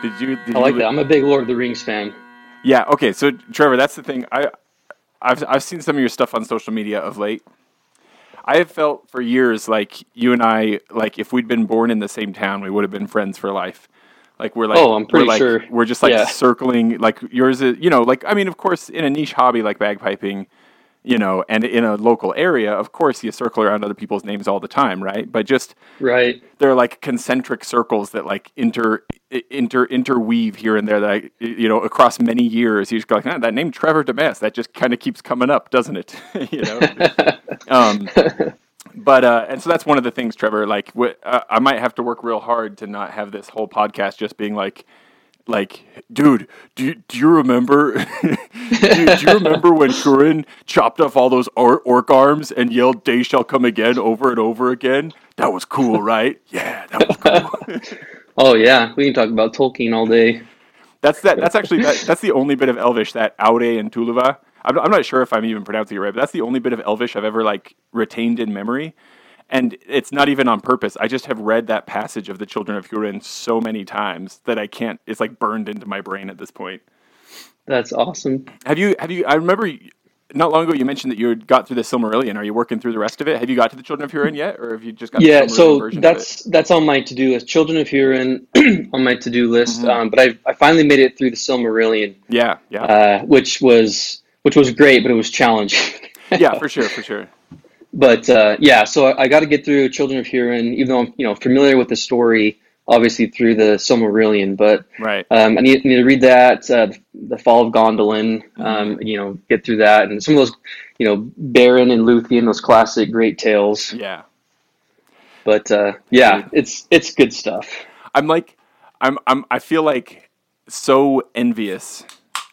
Did you like that? I'm a big Lord of the Rings fan. Yeah. Okay. So Trevor, that's the thing. I've seen some of your stuff on social media of late. I have felt for years like you and I, like if we'd been born in the same town, we would have been friends for life. Like we're like, oh, I'm pretty sure. We're just like circling, like yours is, you know, like, I mean, of course in a niche hobby like bagpiping, you know, and in a local area, of course you circle around other people's names all the time. Right. But just there are like concentric circles that like interweave here and there that, I, you know, across many years, you just go like, that name Trevor DeMess, that just kind of keeps coming up, doesn't it? You know? And so that's one of the things, Trevor, like I might have to work real hard to not have this whole podcast just being like, dude, do you remember, do you remember when Hurin chopped off all those orc arms and yelled, "Day shall come again," over and over again? That was cool, right? Yeah, that was cool. Oh yeah. We can talk about Tolkien all day. That's the only bit of Elvish that Aude and Tuluva. I'm not sure if I'm even pronouncing it right, but that's the only bit of Elvish I've ever like retained in memory. And it's not even on purpose. I just have read that passage of the Children of Hurin so many times that I can't, it's like burned into my brain at this point. That's awesome. Have you, I remember not long ago you mentioned that you had got through the Silmarillion. Are you working through the rest of it? Have you got to the Children of Hurin yet? Or have you just got the Silmarillion version of it? Yeah, so that's on my to-do list. Children of Hurin on my to-do list. Mm-hmm. But I finally made it through the Silmarillion. Yeah, yeah. Which was great, but it was challenging. Yeah, for sure. But so I got to get through Children of Hurin, even though I'm familiar with the story, obviously through the Silmarillion. But I need to read that, the Fall of Gondolin, get through that, and some of those, Baron and Luthien, those classic great tales. Yeah. But it's good stuff. I feel like so envious.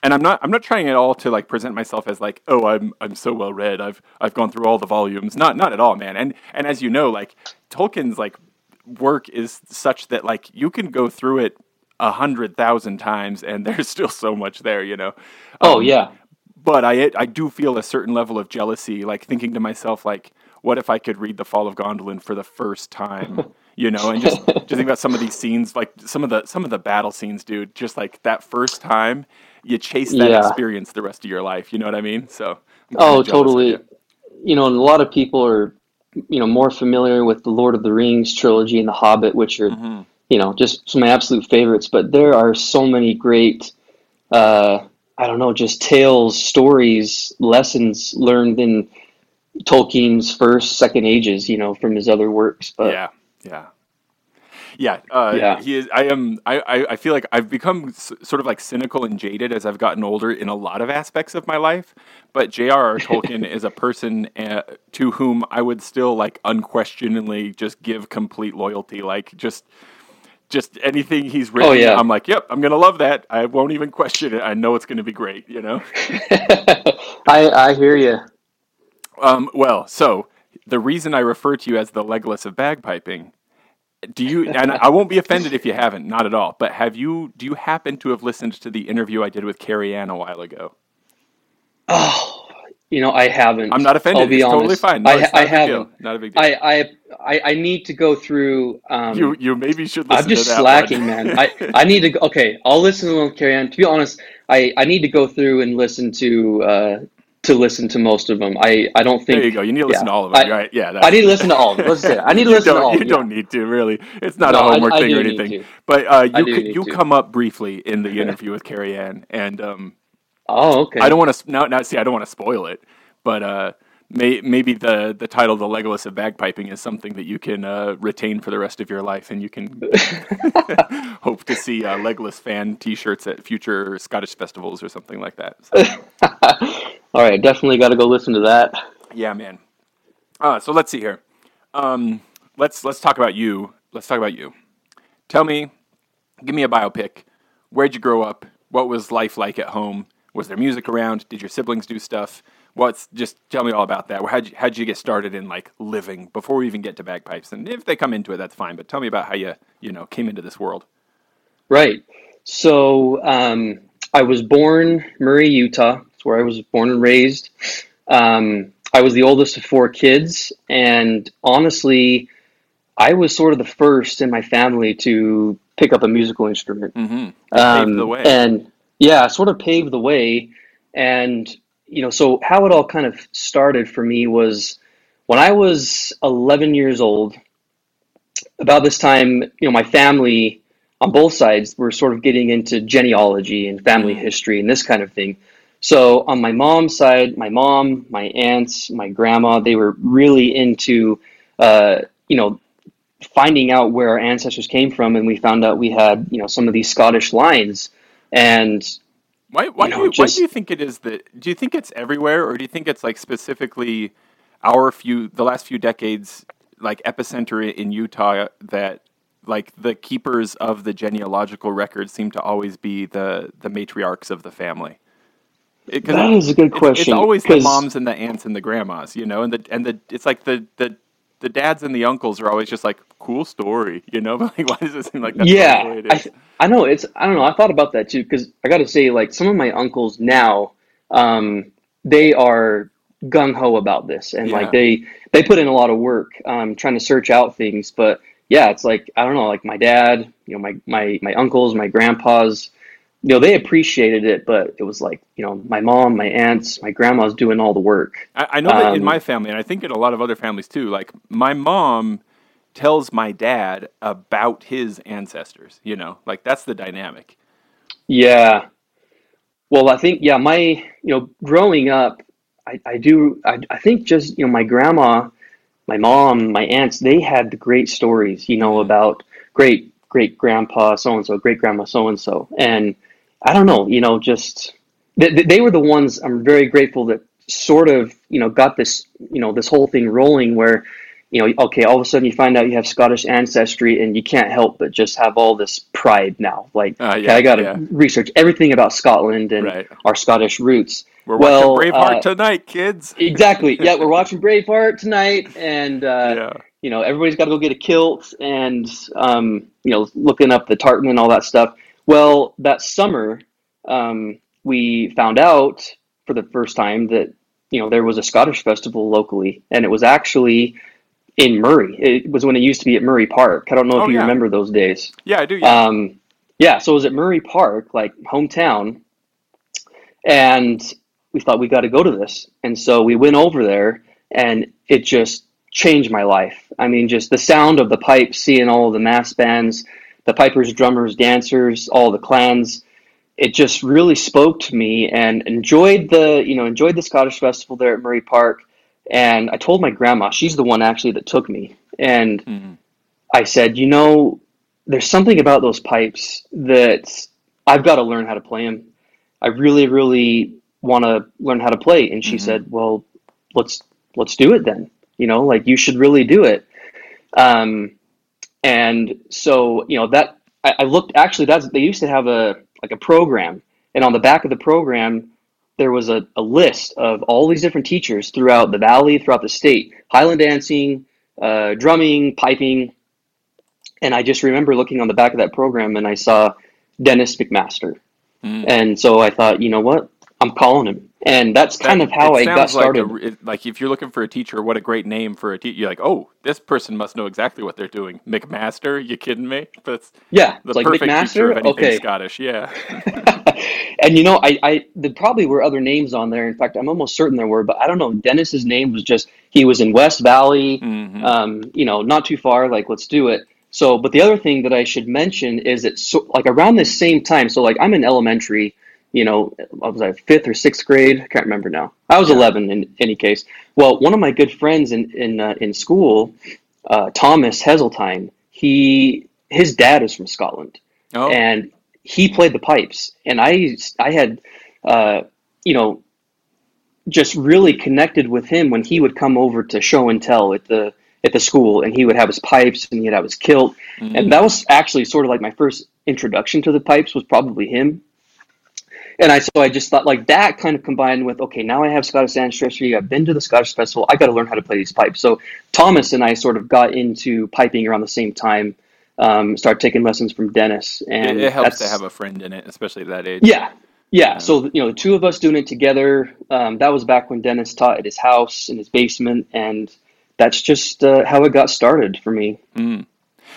And I'm not trying at all to like present myself as like, oh, I'm so well read. I've gone through all the volumes. Not at all, man. And as you know, like Tolkien's like work is such that like you can go through it 100,000 times and there's still so much there, you know. Oh yeah. But I do feel a certain level of jealousy, like thinking to myself, like, what if I could read The Fall of Gondolin for the first time? You know, and just think about some of these scenes, like some of the battle scenes, dude. Just like that first time, you chase that experience the rest of your life. You know what I mean? So, oh, totally. And a lot of people are, more familiar with the Lord of the Rings trilogy and The Hobbit, which are, just some of my absolute favorites. But there are so many great, just tales, stories, lessons learned in Tolkien's first, second ages. From his other works, but yeah. Yeah. Yeah. He is, I feel like I've become sort of like cynical and jaded as I've gotten older in a lot of aspects of my life. But J.R.R. Tolkien is a person to whom I would still like unquestioningly just give complete loyalty. Like just anything he's written. Oh, yeah. I'm like, yep, I'm going to love that. I won't even question it. I know it's going to be great. I hear you. So the reason I refer to you as the Legolas of bagpiping, and I won't be offended if you haven't, not at all, but do you happen to have listened to the interview I did with Kariann a while ago? Oh, I haven't. I'm not offended. I'll be honest. Totally fine. No, I haven't. Not a big deal. I need to go through. You maybe should listen to that. I'm just slacking, man. I need to, okay, I'll listen to one with Kariann. To be honest, I need to go through and listen to listen to most of them. I don't think... There you go. You need to listen to all of them, right? Yeah. I need to listen to all of them. Let's say I need to listen to all of them. You don't need to, really. It's not a homework thing or anything. But you come up briefly in the interview with Kariann, and... oh, okay. I don't want to... Now, see, I don't want to spoil it, but maybe the title, The Legolas of Bagpiping, is something that you can retain for the rest of your life, and you can hope to see Legolas fan t-shirts at future Scottish festivals or something like that. So... All right, definitely got to go listen to that. Yeah, man. So let's see here. Let's talk about you. Tell me, give me a biopic. Where'd you grow up? What was life like at home? Was there music around? Did your siblings do stuff? Just tell me all about that. How'd you get started in like living before we even get to bagpipes? And if they come into it, that's fine. But tell me about how you came into this world. Right. So I was born Murray, Utah, where I was born and raised. I was the oldest of four kids, and honestly, I was sort of the first in my family to pick up a musical instrument. Mm-hmm. Paved the way. And yeah, sort of paved the way. And, you know, so how it all kind of started for me was when I was 11 years old, about this time, you know, my family on both sides were sort of getting into genealogy and family history and this kind of thing. So on my mom's side, my mom, my aunts, my grandma, they were really into, you know, finding out where our ancestors came from. And we found out we had, you know, some of these Scottish lines. And why do you think it is that, do you think it's everywhere, or do you think it's like specifically the last few decades, like epicenter in Utah, that like the keepers of the genealogical records seem to always be the matriarchs of the family? That is a good question. It's always the moms and the aunts and the grandmas, you know, and it's like the dads and the uncles are always just like, cool story, you know, but like, why does it seem like that's the way it is? I don't know. I thought about that too, because I got to say, like, some of my uncles now, they are gung-ho about this, and like they put in a lot of work, trying to search out things. But yeah, it's like, I don't know, like my dad, you know, my uncles, my grandpas, you know, they appreciated it, but it was like, you know, my mom, my aunts, my grandma's doing all the work. I know that in my family, and I think in a lot of other families too, like my mom tells my dad about his ancestors, you know, like that's the dynamic. Yeah. Well, I think, yeah, my, you know, growing up, I think just, you know, my grandma, my mom, my aunts, they had the great stories, you know, about great grandpa so-and-so, great grandma so-and-so. And I don't know, you know, just they were the ones I'm very grateful that sort of, you know, got this, you know, this whole thing rolling where, you know, okay, all of a sudden you find out you have Scottish ancestry and you can't help but just have all this pride now. Like, okay, I got to research everything about Scotland and our Scottish roots. We're watching Braveheart tonight, kids. Exactly. Yeah, we're watching Braveheart tonight, and you know, everybody's got to go get a kilt and you know, looking up the tartan and all that stuff. Well, that summer, we found out for the first time that, you know, there was a Scottish festival locally, and it was actually in Murray. It was when it used to be at Murray Park. I don't know if you remember those days. Yeah, I do. Yeah. So it was at Murray Park, like hometown, and we thought we got to go to this. And so we went over there, and it just changed my life. I mean, just the sound of the pipes, seeing all of the mass bands, the pipers, drummers, dancers, all the clans, it just really spoke to me, and enjoyed the Scottish festival there at Murray Park. And I told my grandma, she's the one actually that took me. And I said, you know, there's something about those pipes that I've got to learn how to play them. I really, really want to learn how to play. And she said, well, let's do it then. You know, like, you should really do it. And so, you know, that I looked, actually, they used to have a program, and on the back of the program, there was a list of all these different teachers throughout the valley, throughout the state, Highland dancing, drumming, piping. And I just remember looking on the back of that program, and I saw Dennis McMaster. And so I thought, you know what, I'm calling him. And that's kind of how I got started. Like if you're looking for a teacher, what a great name for a teacher. You're like, oh, this person must know exactly what they're doing. McMaster, you kidding me? That's like perfect McMaster? Teacher of anything Scottish, yeah. And you know, I there probably were other names on there. In fact, I'm almost certain there were, but I don't know. Dennis's name was just, he was in West Valley, you know, not too far, like, let's do it. So, but the other thing that I should mention is it's like around this same time. So like I'm in elementary, you know, I was like fifth or sixth grade. I can't remember now. I was 11 in any case. Well, one of my good friends in school, Thomas Heseltine, his dad is from Scotland, and he played the pipes. And I had, you know, just really connected with him when he would come over to show and tell at the school, and he would have his pipes and he'd have his kilt. And that was actually sort of like my first introduction to the pipes was probably him. And I just thought like that kind of combined with, okay, now I have Scottish ancestry. I've been to the Scottish festival. I got to learn how to play these pipes. So Thomas and I sort of got into piping around the same time, started taking lessons from Dennis. And it helps to have a friend in it, especially at that age. Yeah. So, you know, the two of us doing it together, that was back when Dennis taught at his house in his basement, and that's just how it got started for me. Mm.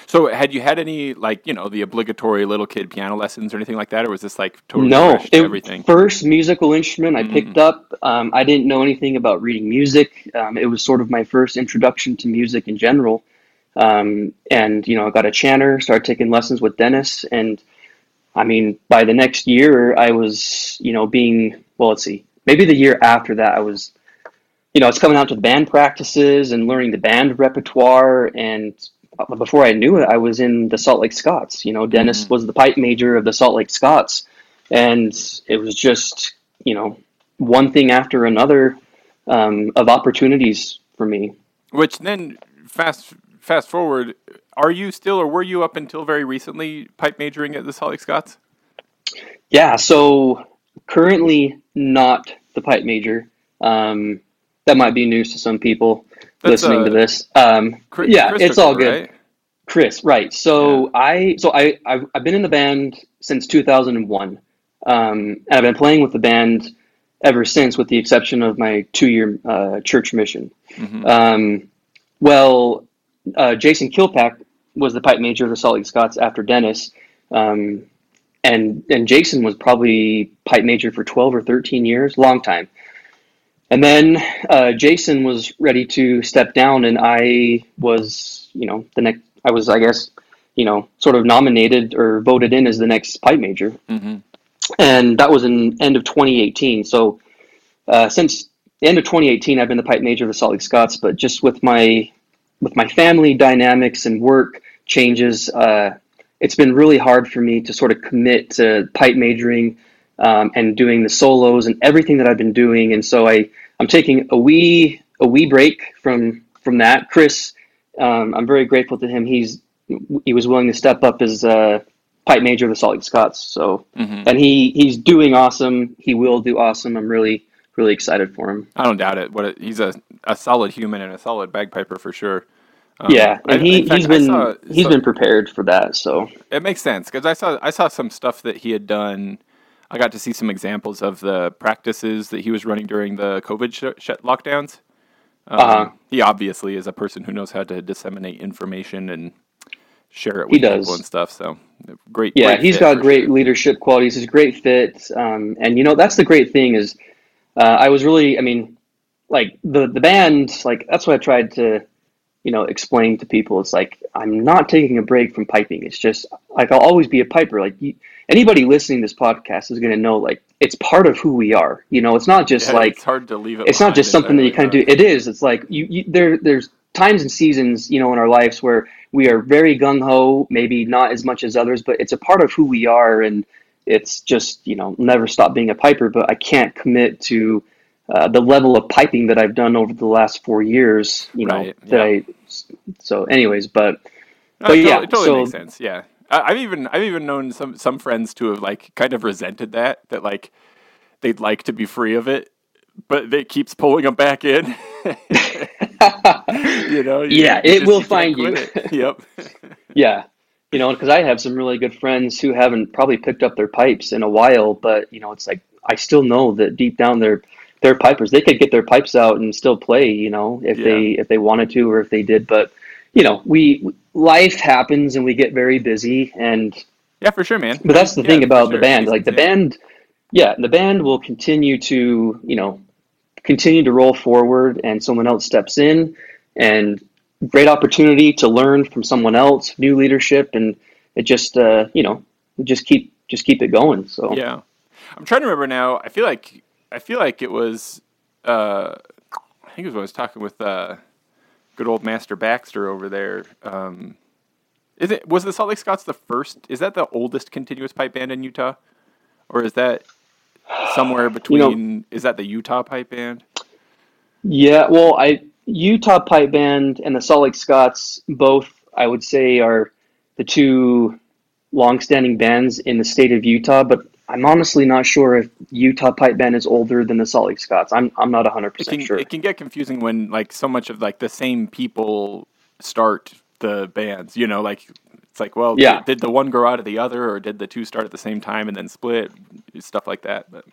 So had you had any, like, you know, the obligatory little kid piano lessons or anything like that? Or was this like totally fresh to everything? No, first musical instrument I picked up. I didn't know anything about reading music. It was sort of my first introduction to music in general. And, you know, I got a chanter, started taking lessons with Dennis. And I mean, by the next year I was, you know, being, well, let's see, maybe the year after that I was, you know, it's coming out to band practices and learning the band repertoire. And before I knew it, I was in the Salt Lake Scots. You know, Dennis was the pipe major of the Salt Lake Scots. And it was just, you know, one thing after another of opportunities for me. Which then, fast forward, are you still, or were you up until very recently, pipe majoring at the Salt Lake Scots? Yeah, so currently not the pipe major. That might be news to some people. That's listening to this. Yeah, it's all good. Right? Chris, right. So yeah. I've been in the band since 2001. And I've been playing with the band ever since, with the exception of my 2-year church mission. Mm-hmm. Jason Kilpack was the pipe major of the Salt Lake Scots after Dennis. And Jason was probably pipe major for 12 or 13 years, long time. And then Jason was ready to step down, and I was, you know, sort of nominated or voted in as the next pipe major. Mm-hmm. And that was in end of 2018. So since the end of 2018, I've been the pipe major of the Salt Lake Scots, but just with my family dynamics and work changes, it's been really hard for me to sort of commit to pipe majoring and doing the solos and everything that I've been doing. And so I'm taking a wee break from that. Chris, I'm very grateful to him. He was willing to step up as pipe major of the Salt Lake Scots. So, and he's doing awesome. He will do awesome. I'm really, really excited for him. I don't doubt it. He's a solid human and a solid bagpiper for sure. Yeah, and he's been prepared for that. So it makes sense, because I saw some stuff that he had done. I got to see some examples of the practices that he was running during the COVID lockdowns. He obviously is a person who knows how to disseminate information and share it with people and stuff. So great. Yeah, great, he's got great leadership qualities. He's a great fit. And, you know, that's the great thing is I was really, I mean, like the band, like that's what I tried to, you know, explain to people. It's like, I'm not taking a break from piping. It's just like, I'll always be a piper. Like anybody listening to this podcast is going to know, like, it's part of who we are. You know, it's not just it's hard to leave it. It's not just something that you kind of do. It is. It's like there's times and seasons, you know, in our lives where we are very gung-ho, maybe not as much as others, but it's a part of who we are. And it's just, you know, never stop being a piper, but I can't commit to the level of piping that I've done over the last 4 years, you know, It totally makes sense. Yeah. I've even known some friends to have like kind of resented that like they'd like to be free of it, but it keeps pulling them back in. You know, it will find you. Yep. Yeah. You know, because I have some really good friends who haven't probably picked up their pipes in a while, but you know, it's like I still know that deep down they're pipers. They could get their pipes out and still play, you know, if they wanted to or if they did, but you know, life happens and we get very busy and yeah, for sure, man. But that's the thing about the band, like the band will continue to, you know, roll forward and someone else steps in and great opportunity to learn from someone else, new leadership. And it just, you know, just keep it going. So, yeah, I'm trying to remember now. I feel like it was, I think it was when I was talking with, good old Master Baxter over there. Was the Salt Lake Scots the first? Is that the oldest continuous pipe band in Utah, or is that somewhere between? You know, is that the Utah Pipe Band? Yeah, well, Utah Pipe Band and the Salt Lake Scots both, I would say, are the two long-standing bands in the state of Utah. But I'm honestly not sure if Utah Pipe Band is older than the Salt Lake Scots. I'm not 100% sure. It can get confusing when like so much of like the same people start the bands, you know, like it's like, well, did the one grow out of the other or did the two start at the same time and then split, stuff like that. But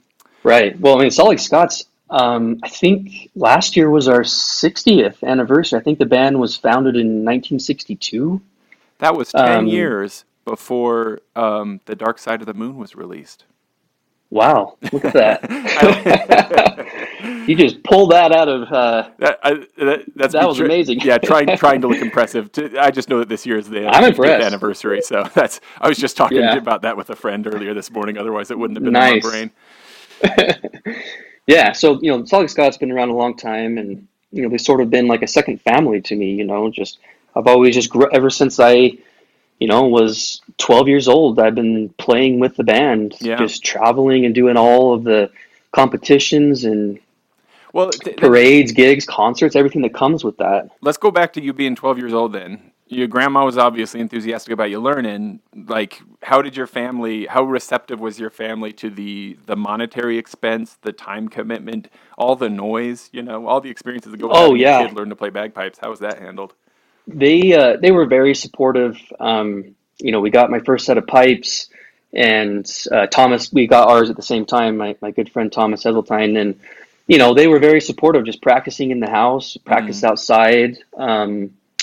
right. Well, I mean, Salt Lake Scots I think last year was our 60th anniversary. I think the band was founded in 1962. That was 10 years before The Dark Side of the Moon was released. Wow, look at that. You just pulled that out of... That was amazing. Yeah, trying to look impressive. I just know that this year is the anniversary. So that's. I was just talking about that with a friend earlier this morning. Otherwise, it wouldn't have been in my brain. Yeah, so, you know, Salt Lake Scots has been around a long time, and, you know, they've sort of been like a second family to me, you know, just... I've always just ever since I, you know, was 12 years old, I've been playing with the band, just traveling and doing all of the competitions and parades, gigs, concerts, everything that comes with that. Let's go back to you being 12 years old then. Your grandma was obviously enthusiastic about you learning. Like, how did your family, how receptive was your family to the monetary expense, the time commitment, all the noise, you know, all the experiences that go with your kid learn to play bagpipes? How was that handled? They were very supportive. You know, we got my first set of pipes, and Thomas, we got ours at the same time, my good friend Thomas Heseltine, and, you know, they were very supportive, just practicing in the house, practice outside.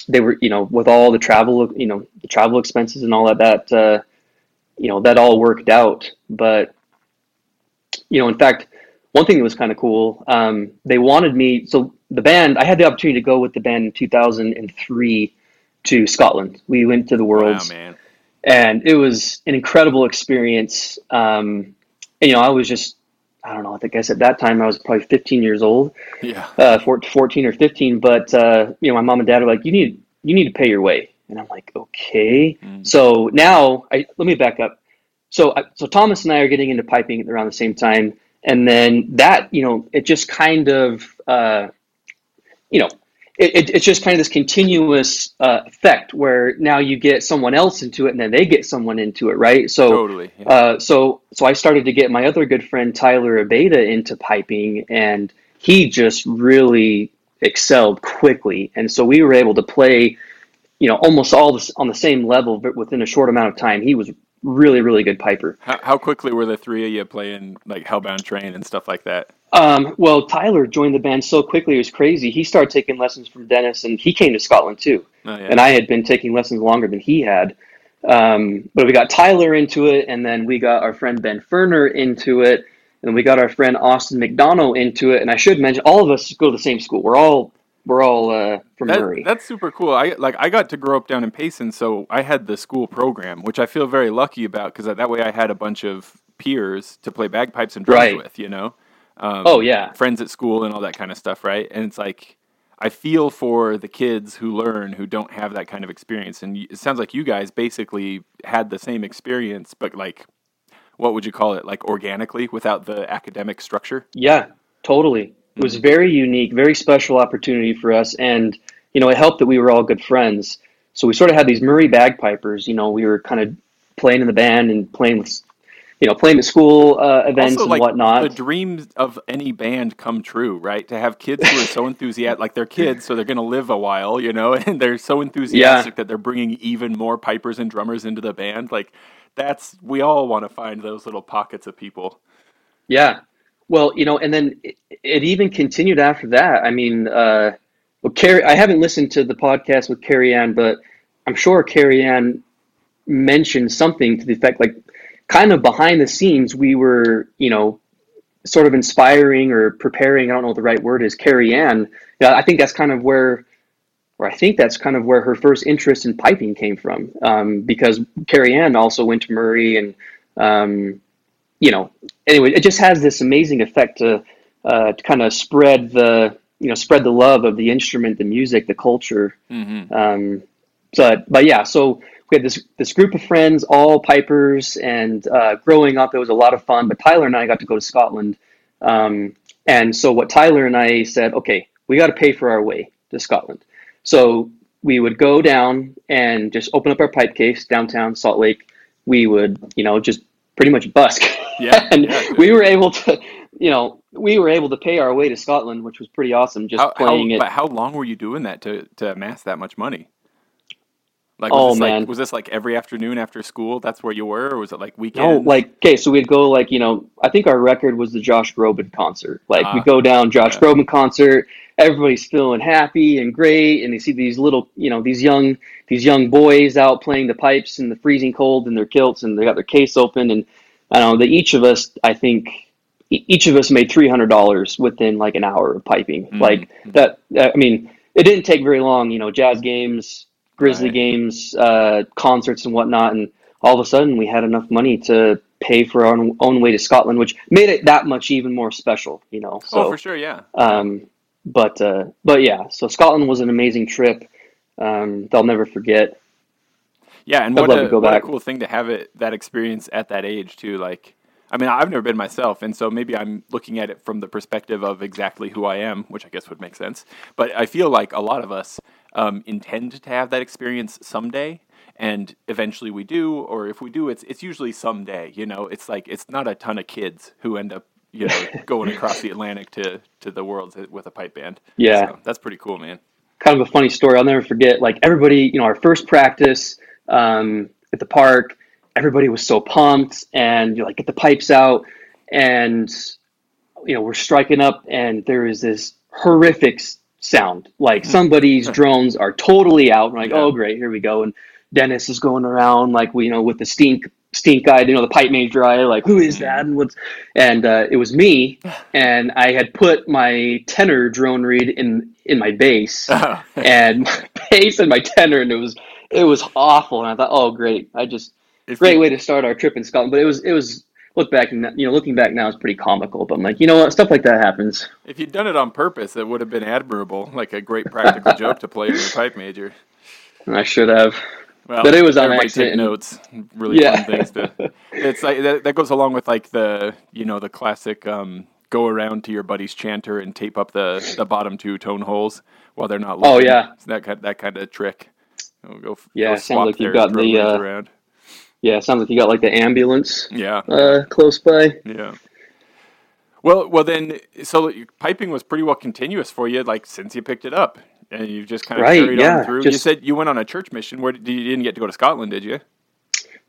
They were, you know, with all the travel, you know, the travel expenses and all of that, you know, that all worked out. But, you know, in fact, one thing that was kind of cool, they wanted me, so the band, I had the opportunity to go with the band in 2003 to Scotland. We went to the Worlds. Wow, man. And it was an incredible experience. And, you know, I was just, I don't know, I think I guess at that time I was probably 15 years old, 14 or 15. But, you know, my mom and dad were like, you need to pay your way. And I'm like, okay. So now, let me back up. So Thomas and I are getting into piping around the same time. And then that, you know, it just kind of, you know, it's just kind of this continuous effect where now you get someone else into it and then they get someone into it, right? So, totally. Yeah. So I started to get my other good friend, Tyler Abeda, into piping, and he just really excelled quickly. And so we were able to play, you know, almost all this on the same level, but within a short amount of time. He was really, really good piper. How quickly were the three of you playing like Hellbound Train and stuff like that? Well, Tyler joined the band so quickly, it was crazy. He started taking lessons from Dennis, and he came to Scotland too. Oh, yeah. And I had been taking lessons longer than he had. But we got Tyler into it, and then we got our friend Ben Ferner into it, and we got our friend Austin McDonough into it. And I should mention, all of us go to the same school. We're all from Murray. That's super cool. I got to grow up down in Payson, so I had the school program, which I feel very lucky about, because that way I had a bunch of peers to play bagpipes and drums with, you know? Friends at school and all that kind of stuff, right? And it's like, I feel for the kids who learn who don't have that kind of experience. And it sounds like you guys basically had the same experience, but like, what would you call it? Like organically, without the academic structure? Yeah, totally. It was very unique, very special opportunity for us. And, you know, it helped that we were all good friends. So we sort of had these Murray bagpipers, you know, we were kind of playing in the band and playing with, you know, playing at school events also, and like, whatnot. The dreams of any band come true, right? To have kids who are so enthusiastic, like they're kids, so they're going to live a while, you know, and they're so enthusiastic that they're bringing even more pipers and drummers into the band. Like that's, we all want to find those little pockets of people. Yeah. Well, you know, and then it even continued after that. I mean, I haven't listened to the podcast with Kariann, but I'm sure Kariann mentioned something to the effect, like, kind of behind the scenes, we were, you know, sort of inspiring or preparing, I don't know what the right word is, Kariann. Yeah, I think that's kind of where, her first interest in piping came from, because Kariann also went to Murray and, you know, anyway, it just has this amazing effect to kind of spread the love of the instrument, the music, the culture. Mm-hmm. So we had this group of friends, all pipers, and growing up, it was a lot of fun. But Tyler and I got to go to Scotland, and so what Tyler and I said, okay, we got to pay for our way to Scotland. So we would go down and just open up our pipe case downtown Salt Lake. We would, you know, just pretty much busk. Yeah, and we were able to, you know, pay our way to Scotland, which was pretty awesome. Just playing it. But how long were you doing that to amass that much money? Like, was was this like every afternoon after school? That's where you were, or was it like weekend? No, like, okay, so we'd go like, you know, I think our record was the Josh Groban concert. Like we go down Josh Groban concert, everybody's feeling happy and great, and they see these little, you know, these young boys out playing the pipes in the freezing cold in their kilts, and they got their case open, and I don't know, that each of us, I think each of us made $300 within like an hour of piping. Mm-hmm. Like that, I mean, it didn't take very long, you know, jazz games, Grizzly games, concerts and whatnot. And all of a sudden we had enough money to pay for our own way to Scotland, which made it that much even more special, you know? So, for sure. Yeah. But yeah, so Scotland was an amazing trip. They'll never forget. Yeah. And what a cool thing to have it, that experience at that age too. Like, I mean, I've never been myself, and so maybe I'm looking at it from the perspective of exactly who I am, which I guess would make sense. But I feel like a lot of us intend to have that experience someday, and eventually we do, or if we do, it's usually someday, you know? It's like, it's not a ton of kids who end up, you know, going across the Atlantic to the world with a pipe band. Yeah. So that's pretty cool, man. Kind of a funny story. I'll never forget, like, everybody, you know, our first practice at the park, everybody was so pumped, and you like get the pipes out, and you know, we're striking up, and there is this horrific sound. Like somebody's drones are totally out. And we're like, oh great, here we go. And Dennis is going around like we, you know, with the stink eye, you know, the pipe major eye, like who is that? And what's, and it was me, and I had put my tenor drone reed in my bass, and my bass and my tenor, and it was awful. And I thought, oh great, great way to start our trip in Scotland, but it was looking back now, it's pretty comical. But I'm like, you know what, stuff like that happens. If you'd done it on purpose, it would have been admirable, like a great practical joke to play with a pipe major. I should have. Well, but it was on accident. Notes, really fun things to. It's like that goes along with like the, you know, the classic go around to your buddy's chanter and tape up the bottom two tone holes while they're not looking. Oh yeah, it's that kind of trick. We'll go sounds like you've got the. Around. Yeah, sounds like you got like the ambulance. Yeah. Close by. Yeah. Well, then, so piping was pretty well continuous for you, like since you picked it up, and you've just kind of carried on through. You said you went on a church mission. Where you didn't get to go to Scotland, did you?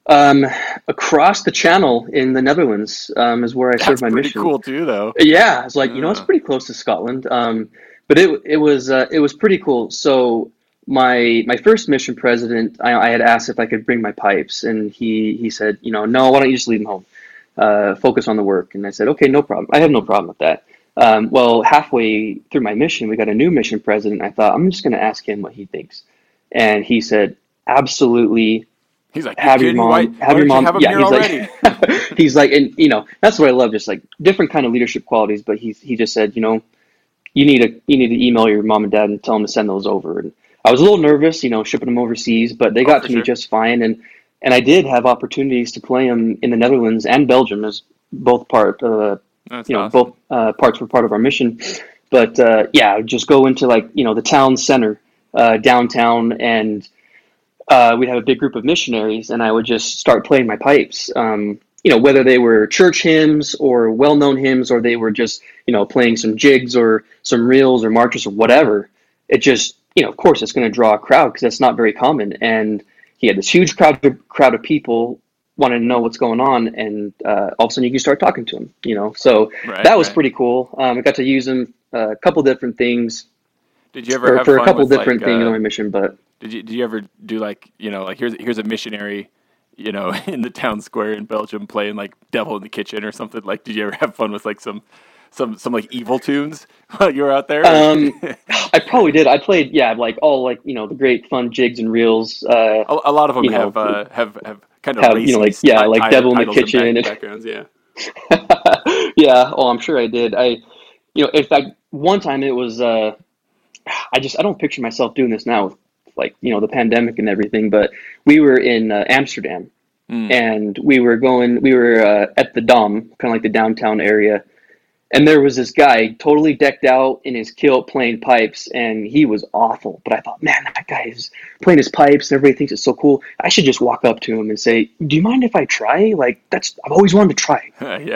Across the channel in the Netherlands is where I served my mission. That's pretty cool too, though. Yeah, I was like, you know, it's pretty close to Scotland. But it was pretty cool. So. My first mission president, I had asked if I could bring my pipes, and he said, you know, no, why don't you just leave them home? Focus on the work. And I said, okay, no problem. I have no problem with that. Halfway through my mission, we got a new mission president. I thought, I'm just going to ask him what he thinks. And he said, absolutely. He's like, have your mom. Have your mom. Yeah, he's already? Like, he's like, and you know, that's what I love, just like different kind of leadership qualities. But he just said, you know, you need to email your mom and dad and tell them to send those over. And I was a little nervous, you know, shipping them overseas, but they got to me just fine. And I did have opportunities to play them in the Netherlands and Belgium, as both parts were part of our mission. But I would just go into like, you know, the town center, downtown, and we'd have a big group of missionaries, and I would just start playing my pipes. You know, whether they were church hymns or well-known hymns, or they were just, you know, playing some jigs or some reels or marches or whatever, it just, you know, of course, it's going to draw a crowd because that's not very common. And he had this huge crowd of people wanting to know what's going on, and all of a sudden you can start talking to him. You know, so that was pretty cool. I got to use him a couple different things. Did you ever have for fun a couple with, different like, things on my mission? But did you ever do like, you know, like here's a missionary, you know, in the town square in Belgium playing like "Devil in the Kitchen" or something? Like, did you ever have fun with like some like evil tunes while you were out there? I probably did. I played, like all like, you know, the great fun jigs and reels. A lot of them have kind of, you know, like, like "Devil in the Kitchen" backgrounds. Yeah. Yeah. Oh, I'm sure I did. You know, in fact, one time it was, I don't picture myself doing this now with like, you know, the pandemic and everything, but we were in Amsterdam and we were at the Dam, kind of like the downtown area. And there was this guy totally decked out in his kilt playing pipes, and he was awful. But I thought, man, that guy is playing his pipes, and everybody thinks it's so cool. I should just walk up to him and say, "Do you mind if I try?" Like, that's, I've always wanted to try.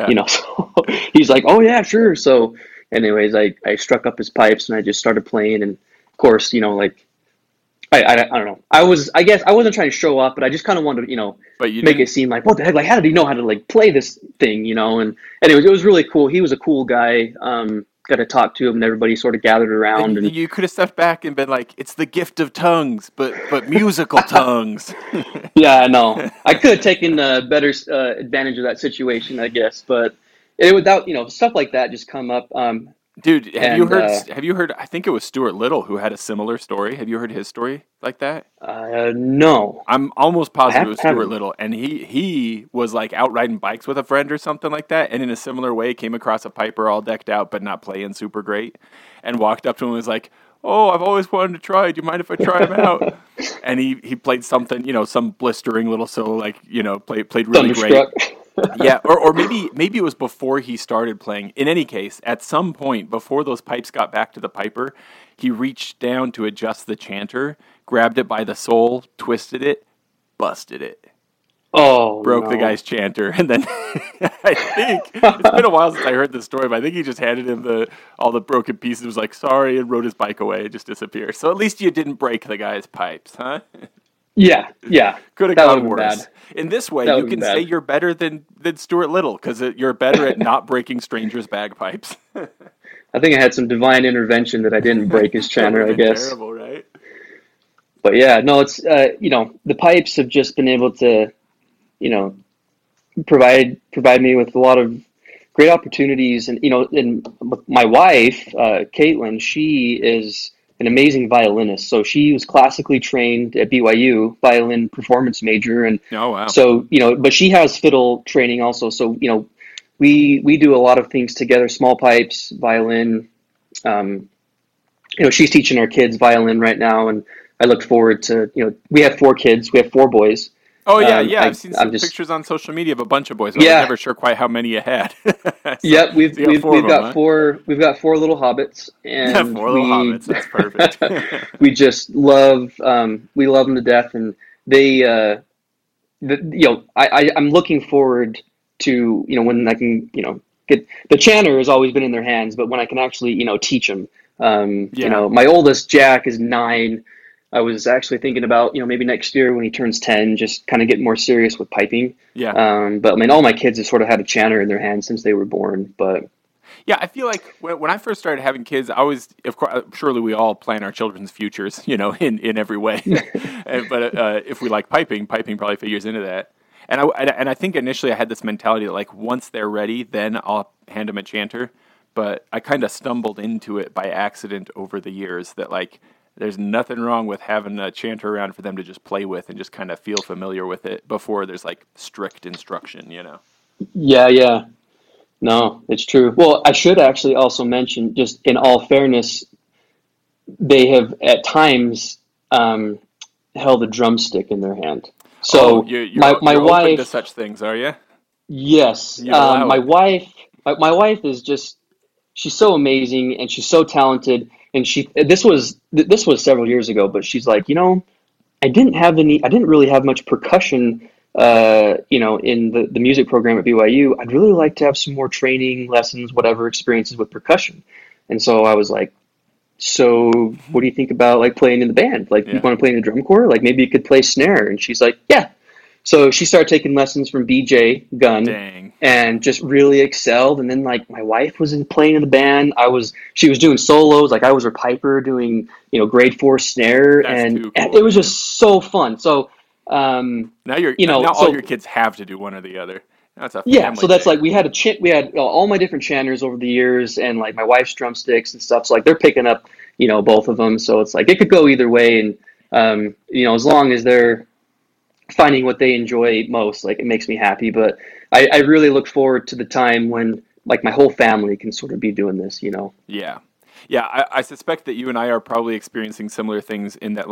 You know. So he's like, "Oh yeah, sure." So, anyways, I struck up his pipes, and I just started playing. And of course, you know, like I don't know. I wasn't trying to show off, but I just kind of wanted to, make it seem like, what the heck? Like, how did he know how to play this thing? And anyways, it was really cool. He was a cool guy. Got to talk to him, and everybody sort of gathered around. And you could have stepped back and been like, "It's the gift of tongues, but musical tongues." Yeah, I know. I could have taken better advantage of that situation, I guess. But it without stuff like that just come up. Dude, have you heard? I think it was Stuart Little who had a similar story. Have you heard his story like that? No. I'm almost positive it was Stuart Little, and he was out riding bikes with a friend or something like that, and in a similar way came across a piper all decked out but not playing super great, and walked up to him and was like, "Oh, I've always wanted to try. Do you mind if I try him out?" And he played something, some blistering little solo, played really great. Yeah, or maybe it was before he started playing. In any case, at some point before those pipes got back to the piper, he reached down to adjust the chanter, grabbed it by the sole, twisted it, busted it. Oh, broke the guy's chanter, and then I think it's been a while since I heard this story, but I think he just handed him all the broken pieces, was like, "Sorry," and rode his bike away. It just disappeared. So at least you didn't break the guy's pipes, huh? Yeah. Could have gone worse. In this way, you can say you're better than Stuart Little, because you're better at not breaking strangers' bagpipes. I think I had some divine intervention that I didn't break his chanter, I guess. Terrible, right? But yeah, no, it's, the pipes have just been able to, provide me with a lot of great opportunities. And, and my wife, Caitlin, she is an amazing violinist. So she was classically trained at BYU, violin performance major. And so, but she has fiddle training also. So, we do a lot of things together, small pipes, violin, she's teaching our kids violin right now. And I look forward to, we have four kids, we have four boys. Oh yeah. I've seen some pictures on social media of a bunch of boys. But I'm never sure quite how many you had. Yep. We've got four little hobbits, and hobbits. That's perfect. We just love them to death. And they, I'm looking forward to, when I can, get the chanter has always been in their hands, but when I can actually, teach them, my oldest Jack is 9. I was actually thinking about, maybe next year when he turns 10, just kind of get more serious with piping. Yeah. But I mean, all my kids have sort of had a chanter in their hands since they were born. But yeah, I feel like when I first started having kids, I always, of course, surely we all plan our children's futures, in every way. But if we like piping probably figures into that. And I think initially I had this mentality that once they're ready, then I'll hand them a chanter. But I kind of stumbled into it by accident over the years that there's nothing wrong with having a chanter around for them to just play with and just kind of feel familiar with it before there's strict instruction, Yeah. No, it's true. Well, I should actually also mention, just in all fairness, they have at times held a drumstick in their hand. So you're wife open to such things, are you? Yes, my wife is just, she's so amazing and she's so talented. And this was several years ago, but she's like, I didn't really have much percussion, in the music program at BYU. I'd really like to have some more training lessons, whatever experiences with percussion. And so I was like, so what do you think about playing in the band? You want to play in the drum corps? Maybe you could play snare. And she's like, yeah. So she started taking lessons from BJ Gunn. Dang. And just really excelled. And then my wife was playing in the band. She was doing solos. I was her piper doing, grade 4 snare. That's too cool, and it was just so fun. So, now all your kids have to do one or the other. That's a family so that's thing. We had all my different chanters over the years and my wife's drumsticks and stuff. So they're picking up, both of them. So it's it could go either way. And, as long as they're finding what they enjoy most, it makes me happy. But I really look forward to the time when my whole family can sort of be doing this, Yeah. I suspect that you and I are probably experiencing similar things in that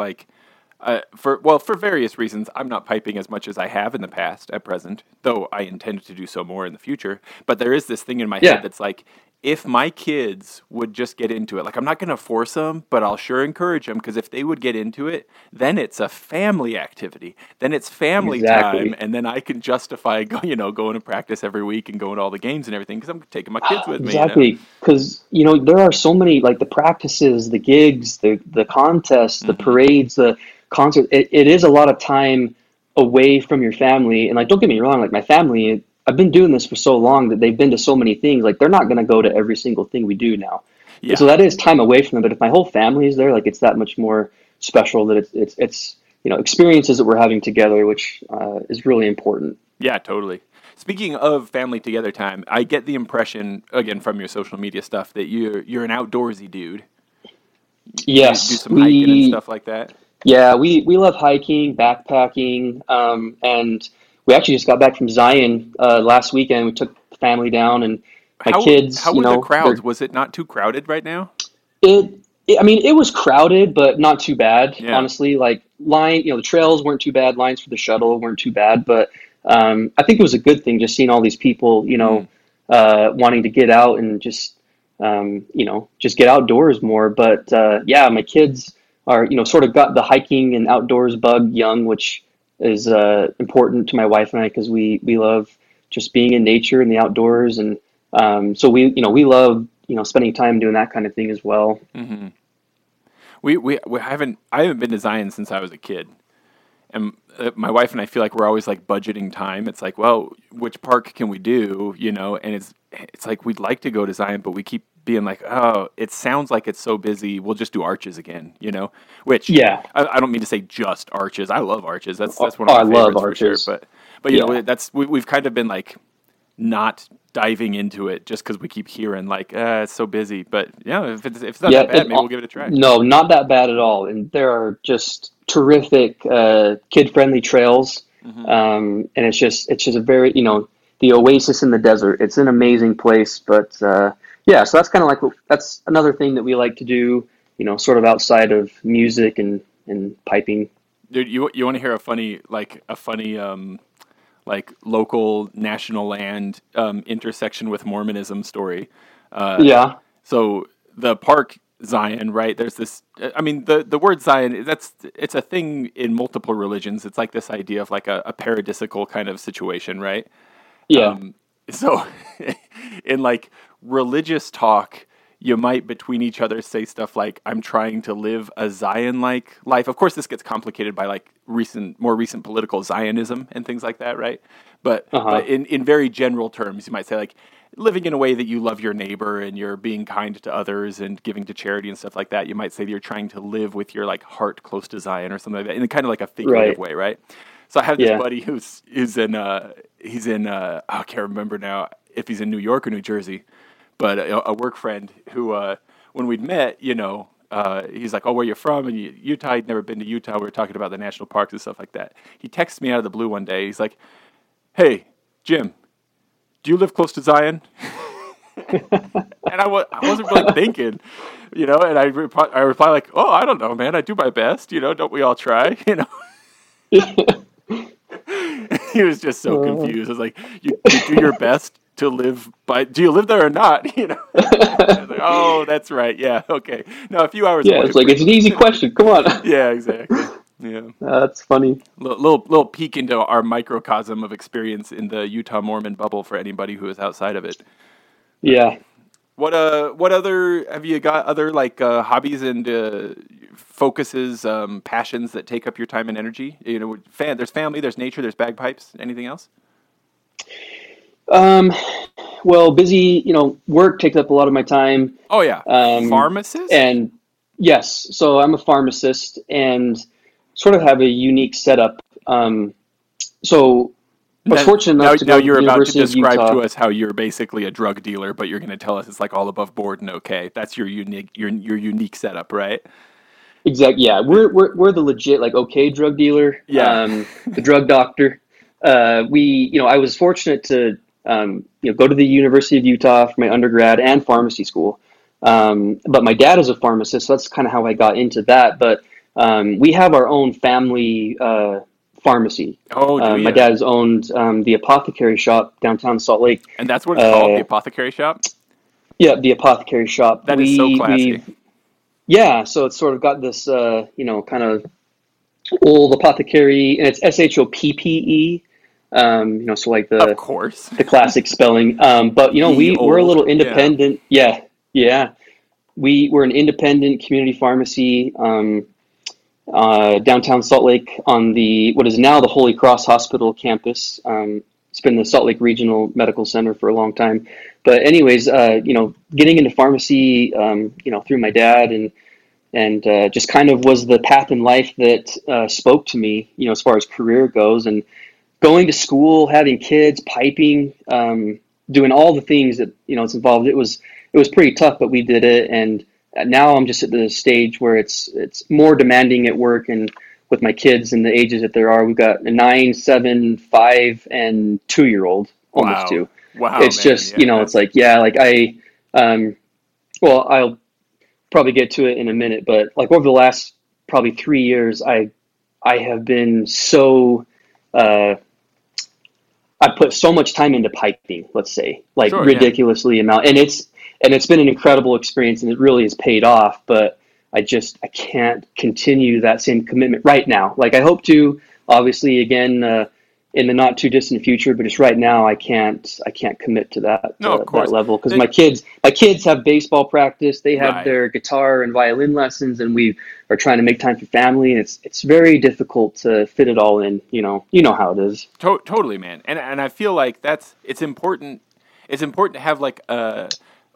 for various reasons, I'm not piping as much as I have in the past at present, though I intend to do so more in the future. But there is this thing in my head that's if my kids would just get into it, like, I'm not going to force them, but I'll sure encourage them, because if they would get into it, then it's a family activity. Then it's family time, and then I can justify, going to practice every week and going to all the games and everything, because I'm taking my kids with me. Exactly, because, there are so many, like, the practices, the gigs, the contests, the parades, the concerts. It is a lot of time away from your family, and, like, don't get me wrong, like, my family... I've been doing this for so long that they've been to so many things. Like, they're not going to go to every single thing we do now. Yeah. So that is time away from them. But if my whole family is there, like, it's that much more special that it's experiences that we're having together, which is really important. Yeah, totally. Speaking of family together time, I get the impression, again, from your social media stuff, that you're an outdoorsy dude. Yes. You do some hiking and stuff like that. Yeah, we love hiking, backpacking, and... We actually just got back from Zion last weekend. We took the family down and my kids. How were the crowds? Was it not too crowded right now? It was crowded, but not too bad. Yeah. Honestly, like the trails weren't too bad. Lines for the shuttle weren't too bad. But I think it was a good thing just seeing all these people, wanting to get out and just, just get outdoors more. But my kids are, sort of got the hiking and outdoors bug young, which is important to my wife and I, because we love just being in nature and the outdoors, and so we love spending time doing that kind of thing as well. Mm-hmm. I haven't been to Zion since I was a kid, and my wife and I feel like we're always like budgeting time. It's like, well, which park can we do? And it's like we'd like to go to Zion, but we keep being like, oh, it sounds like it's so busy. We'll just do Arches again, Which, yeah, I don't mean to say just Arches. I love Arches. That's one of my favorites for sure. But we've kind of been like not diving into it just because we keep hearing like it's so busy. But if it's not that bad, maybe we'll give it a try. No, not that bad at all. And there are just terrific kid-friendly trails, and it's just a very the oasis in the desert. It's an amazing place, but. So that's kind of like that's another thing that we like to do, sort of outside of music and piping. Dude, you want to hear a funny local national land intersection with Mormonism story? Yeah. So the park Zion, right? There's this. I mean, the word Zion, it's a thing in multiple religions. It's like this idea of like a paradisical kind of situation, right? Yeah. So in like religious talk, you might between each other say stuff like, I'm trying to live a Zion-like life. Of course, this gets complicated by like more recent political Zionism and things like that, right? But, but in very general terms, you might say like living in a way that you love your neighbor and you're being kind to others and giving to charity and stuff like that. You might say that you're trying to live with your like heart close to Zion or something like that in kind of like a figurative way, right? So I have this buddy who's in I can't remember now if he's in New York or New Jersey, but a work friend who, when we'd met, he's like, oh, where are you from? And Utah, I'd never been to Utah. We were talking about the national parks and stuff like that. He texts me out of the blue one day. He's like, hey, Jim, do you live close to Zion? And I wasn't really thinking, and I reply like, oh, I don't know, man. I do my best. Don't we all try, He was just so confused. I was like, you do your best to live by, do you live there or not? I was like, oh, that's right. Yeah. Okay. Now a few hours. Yeah. Away, it's like, it's an easy question. Come on. Yeah, exactly. Yeah. That's funny. Little peek into our microcosm of experience in the Utah Mormon bubble for anybody who is outside of it. Yeah. What other, have you got other like hobbies and focuses, passions that take up your time and energy? There's family, there's nature, there's bagpipes. Anything else? Well, busy, work takes up a lot of my time. Oh yeah. Pharmacist? And yes. So I'm a pharmacist and sort of have a unique setup. Now you're about to describe to us how you're basically a drug dealer, but you're going to tell us it's like all above board and okay. That's your unique setup, right? Exactly. Yeah, we're the legit like okay drug dealer. Yeah, the drug doctor. I was fortunate to go to the University of Utah for my undergrad and pharmacy school, but my dad is a pharmacist, so that's kind of how I got into that. But we have our own family. Pharmacy. Oh, my dad's owned the Apothecary Shoppe downtown Salt Lake, and that's what it's called, the Apothecary Shoppe. Yeah, The Apothecary Shoppe. That is so classy. Yeah, so it's sort of got this, kind of old apothecary, and it's S-H-O-P-P-E. So like of course. The classic spelling. But we're a little independent. Yeah. We're an independent community pharmacy downtown Salt Lake on the what is now the Holy Cross Hospital campus. It's been the Salt Lake Regional Medical Center for a long time. But anyways, getting into pharmacy, through my dad and just kind of was the path in life that spoke to me, as far as career goes, and going to school, having kids, piping, doing all the things that, it's involved. It was pretty tough, but we did it. And now I'm just at the stage where it's more demanding at work, and with my kids and the ages that there are, we've got a 9, 7, 5, and 2-year-old, almost wow. 2. Wow. It's just, it's like, I'll probably get to it in a minute, but like over the last probably 3 years, I have been so, I put so much time into piping, let's say, like sure, ridiculously amount. And it's been an incredible experience, and it really has paid off, but I can't continue that same commitment right now. Like I hope to, obviously, again, in the not too distant future, but just right now I can't commit to that, that level, because my kids have baseball practice, they have their guitar and violin lessons, and we are trying to make time for family, and it's very difficult to fit it all in. You know how it is. Totally, man. And I feel like it's important. It's important to have like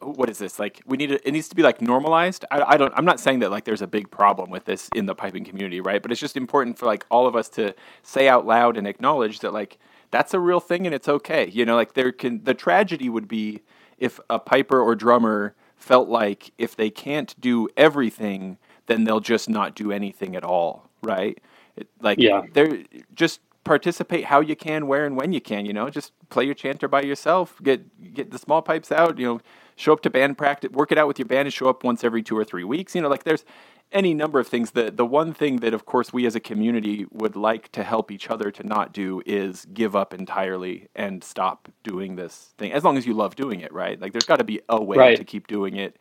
what is this? Like it needs to be like normalized. I'm not saying that like there's a big problem with this in the piping community, right? But it's just important for like all of us to say out loud and acknowledge that like that's a real thing and it's okay. Like the tragedy would be if a piper or drummer felt like if they can't do everything, then they'll just not do anything at all, right? They're just participate how you can, where and when you can. Just play your chanter by yourself. Get the small pipes out. Show up to band practice, work it out with your band, and show up once every 2 or 3 weeks. Like there's any number of things. The one thing that, of course, we as a community would like to help each other to not do is give up entirely and stop doing this thing, as long as you love doing it, right? Like there's got to be a way to keep doing it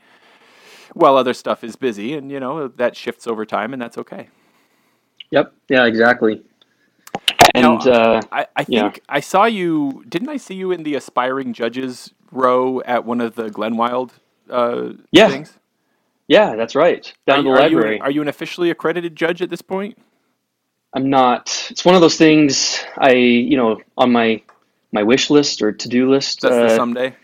while other stuff is busy, and, that shifts over time, and that's okay. Yep. Yeah, exactly. And I think I saw you, didn't I see you in the aspiring judges row at one of the Glenwild things? Yeah, that's right. Down in the library. Are you an officially accredited judge at this point? I'm not. It's one of those things on my wish list or to-do list. That's the someday.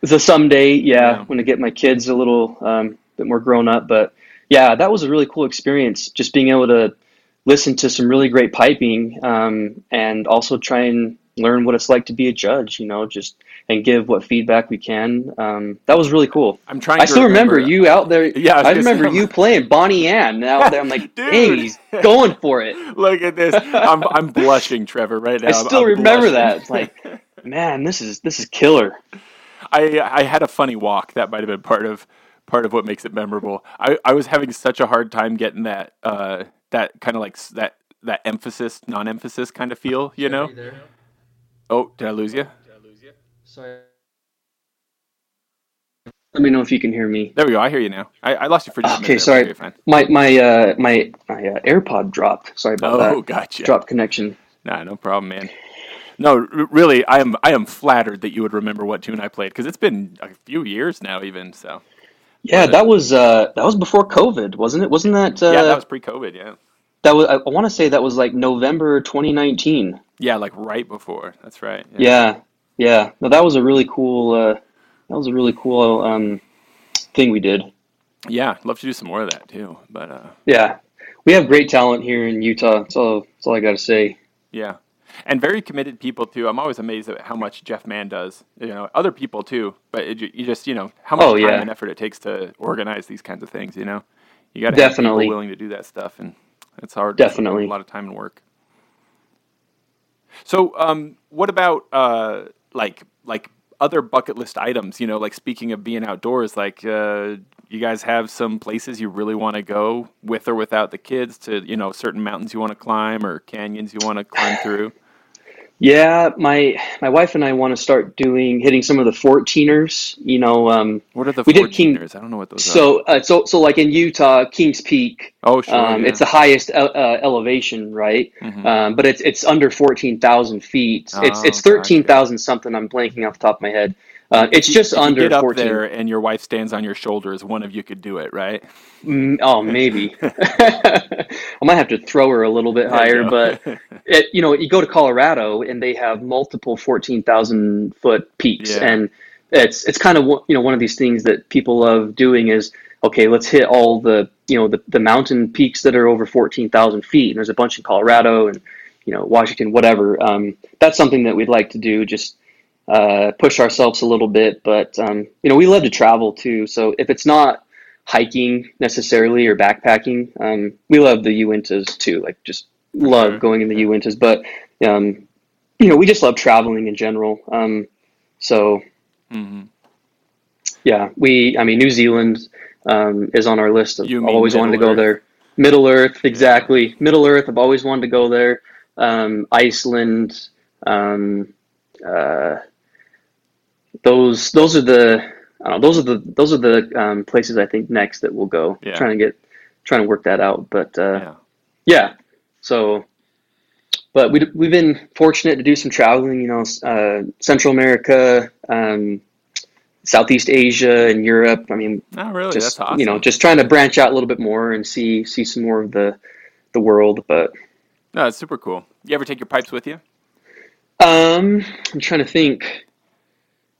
The someday, yeah. When I get my kids a little bit more grown up. But yeah, that was a really cool experience, just being able to listen to some really great piping, and also try and learn what it's like to be a judge, and give what feedback we can. That was really cool. I still remember you out there. Yeah, I remember you playing Bonnie Ann out there. I'm like, dang, he's going for it. Look at this. I'm blushing, Trevor, right now. I still remember blushing. That. It's like, man, this is killer. I had a funny walk. That might have been part of what makes it memorable. I was having such a hard time getting that that kind of like that emphasis, non-emphasis kind of feel, Oh, did I lose you? Sorry. Let me know if you can hear me. There we go. I hear you now. I lost you for just a minute. Okay, sorry. You're fine. My AirPod dropped. Sorry about that. Oh, gotcha. Dropped connection. Nah, no problem, man. No, really, I am flattered that you would remember what tune I played, because it's been a few years now, even so. Yeah, that was before COVID, wasn't it? Wasn't that? Yeah, that was pre-COVID. Yeah. That was. I want to say that was like November 2019. Yeah, like right before. That's right. Yeah. No, that was a really cool. Thing we did. Yeah, I'd love to do some more of that too. But yeah, we have great talent here in Utah. That's all I got to say. Yeah, and very committed people too. I'm always amazed at how much Jeff Mann does. Other people too. But you just how much time and effort it takes to organize these kinds of things. You got to have people willing to do that stuff, and it's hard. Definitely, a lot of time and work. So, what about like other bucket list items? Like speaking of being outdoors, like you guys have some places you really want to go with or without the kids to certain mountains you want to climb or canyons you want to climb through. Yeah, my wife and I want to start hitting some of the 14ers. You know, what are the 14ers? I don't know what those are. So like in Utah, Kings Peak. Oh, sure. Yeah. It's the highest elevation, right? Mm-hmm. But it's under 14,000 feet. It's 13,000 something. I'm blanking off the top of my head. It's just under 14. If you get up there and your wife stands on your shoulders, one of you could do it, right? Oh, maybe. I might have to throw her a little bit higher, but you go to Colorado and they have multiple 14,000 foot peaks, and it's kind of one of these things that people love doing is, okay, let's hit all the mountain peaks that are over 14,000 feet, and there's a bunch in Colorado and Washington, whatever. That's something that we'd like to do, just push ourselves a little bit, but we love to travel too. So if it's not hiking necessarily or backpacking, we love the Uintas too. Like, just love going in the Uintas, but we just love traveling in general. New Zealand is on our list. I've always wanted to go there. Middle Earth, exactly. Yeah. Middle Earth, I've always wanted to go there. Iceland. Those are the places I think next that we'll go. Yeah. Trying to work that out. But So, but we've been fortunate to do some traveling. Central America, Southeast Asia, and Europe. I mean, not really. That's awesome. Just trying to branch out a little bit more and see some more of the world. But no, it's super cool. You ever take your pipes with you? I'm trying to think.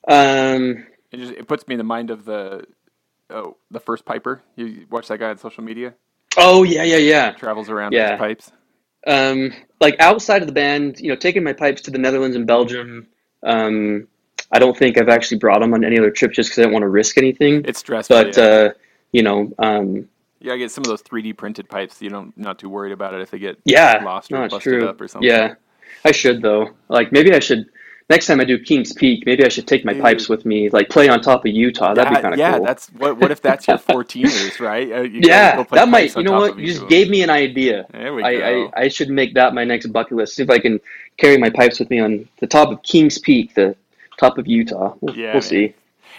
It puts me in the mind of the first piper. You watch that guy on social media? Oh yeah. He travels around with his pipes. Like outside of the band, taking my pipes to the Netherlands and Belgium. I don't think I've actually brought them on any other trip just because I don't want to risk anything. It's stressful, but I get some of those 3D printed pipes. Not too worried about it if they get lost or busted up or something. Yeah. I should though. Like maybe I should next time I do Kings Peak. Maybe I should take my pipes with me. Like play on top of Utah. That'd be kind of cool. Yeah, that's what if that's your 14ers, right? That might. You know what? You just gave me an idea. There we go. I should make that my next bucket list. See if I can carry my pipes with me on the top of Kings Peak, the top of Utah. We'll see.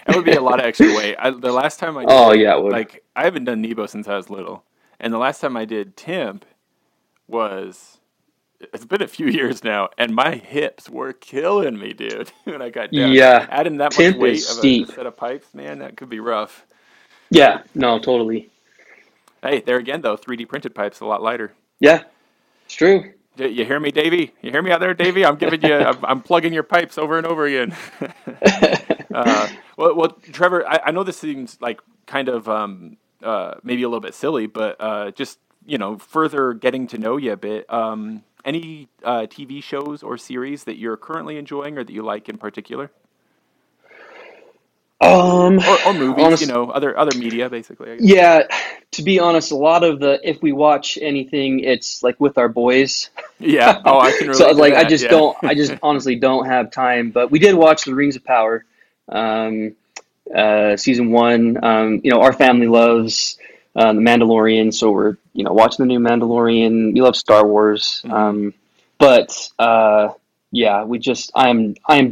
That would be a lot of extra weight. The last time I did, I haven't done Nebo since I was little, and the last time I did Temp was. It's been a few years now, and my hips were killing me, dude. When I got down, adding that much weight of a set of pipes, man, that could be rough. Yeah, no, totally. Hey, there again though, 3D printed pipes a lot lighter. Yeah, it's true. You hear me, Davey? You hear me out there, Davey? I'm giving you, I'm plugging your pipes over and over again. Well, Trevor, I know this seems like kind of maybe a little bit silly, but just further getting to know you a bit. Any TV shows or series that you're currently enjoying or that you like in particular? Or movies, honest, other media, basically. Yeah, to be honest, a lot of if we watch anything, it's like with our boys. Yeah, oh, I can relate so, like, to that, I just honestly don't have time. But we did watch The Rings of Power, season one. Our family loves... The Mandalorian, so we're watching the new Mandalorian. We love Star Wars, I am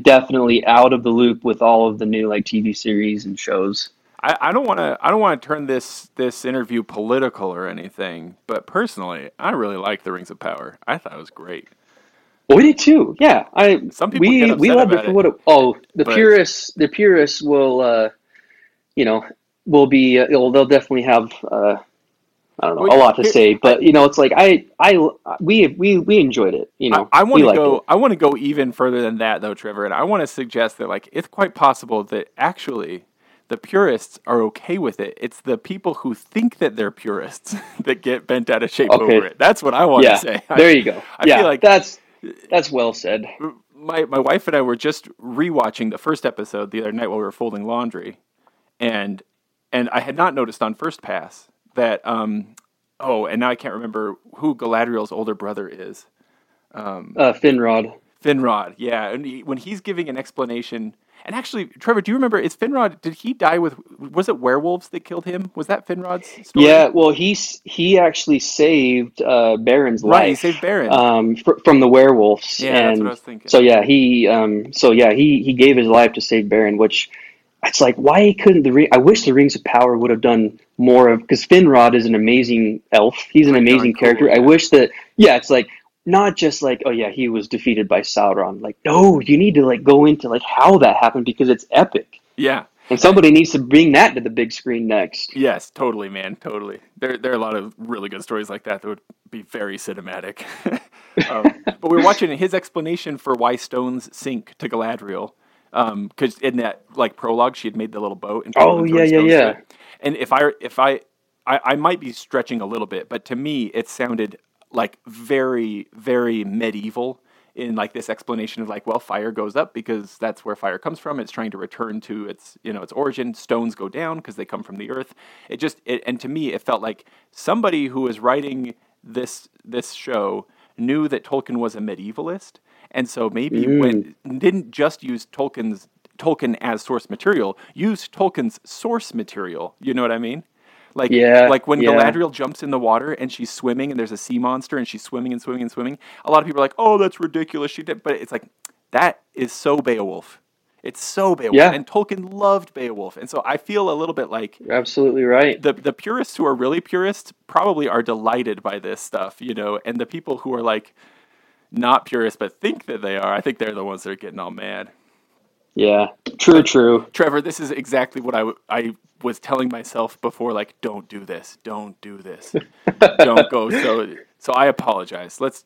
definitely out of the loop with all of the new like TV series and shows. I don't want to turn this interview political or anything, but personally, I really like The Rings of Power. I thought it was great. Well, we did too. Yeah, we loved it for what. The purists will, will be they'll definitely have a lot to say, but it's like we enjoyed it. I want to go even further than that though, Trevor, and I want to suggest that like it's quite possible that actually the purists are okay with it. It's the people who think that they're purists that get bent out of shape over it. That's what I want to say. There you go. I feel like that's well said. My wife and I were just rewatching the first episode the other night while we were folding laundry, and I had not noticed on first pass that, and now I can't remember who Galadriel's older brother is. Finrod. Yeah, and when he's giving an explanation, And actually, Trevor, do you remember, is Finrod, did he die with, was it werewolves that killed him? Was that Finrod's story? Yeah, well, he actually saved Baron's life. Right, he saved Baron. From the werewolves. Yeah, and that's what I was thinking. So yeah, he gave his life to save Baron, which, it's like, why couldn't I wish the Rings of Power would have done more of, because Finrod is an amazing elf. He's an amazing character. Cool, yeah. I wish that, yeah, it's like, not just like, oh yeah, he was defeated by Sauron. Like, no, you need to like go into like how that happened because it's epic. Yeah. And somebody needs to bring that to the big screen next. Yes, totally, man, totally. There are a lot of really good stories like that would be very cinematic. But we were watching his explanation for why stones sink to Galadriel. Because in that like prologue, she had made the little boat. And yeah. And if I might be stretching a little bit, but to me, it sounded like very, very medieval in like this explanation of like, well, fire goes up because that's where fire comes from. It's trying to return to its, you know, its origin. Stones go down because they come from the earth. And to me, it felt like somebody who was writing this show knew that Tolkien was a medievalist. And so maybe didn't just use Tolkien as source material, use Tolkien's source material. You know what I mean? Like, when Galadriel jumps in the water and she's swimming and there's a sea monster and she's swimming and swimming and swimming. A lot of people are like, oh, that's ridiculous. She did. But it's like, that is so Beowulf. It's so Beowulf. Yeah. And Tolkien loved Beowulf. And so I feel a little bit like... You're absolutely right. The purists who are really purists probably are delighted by this stuff, you know. And the people who are like, not purists, but think that they are, I think they're the ones that are getting all mad. Yeah, true. Trevor, this is exactly what I was telling myself before, like, don't do this. Don't go. So I apologize. Let's.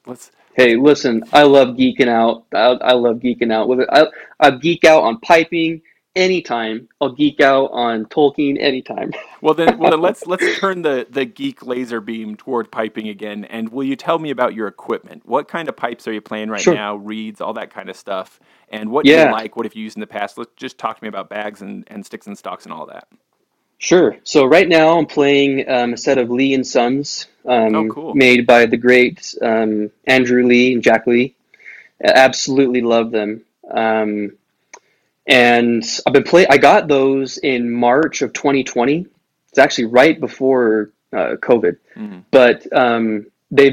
Hey, listen, I love geeking out. I love geeking out. I geek out on piping anytime. I'll geek out on Tolkien anytime. Well then, let's turn the geek laser beam toward piping again. And will you tell me about your equipment? What kind of pipes are you playing right now? Reeds, all that kind of stuff. And what do you like? What have you used in the past? Let's just talk to me about bags and sticks and stocks and all that. Sure. So right now I'm playing a set of Lee and Sons, made by the great Andrew Lee and Jack Lee. I absolutely love them. And I've been I got those in March of 2020. It's actually right before COVID. Mm-hmm. But they've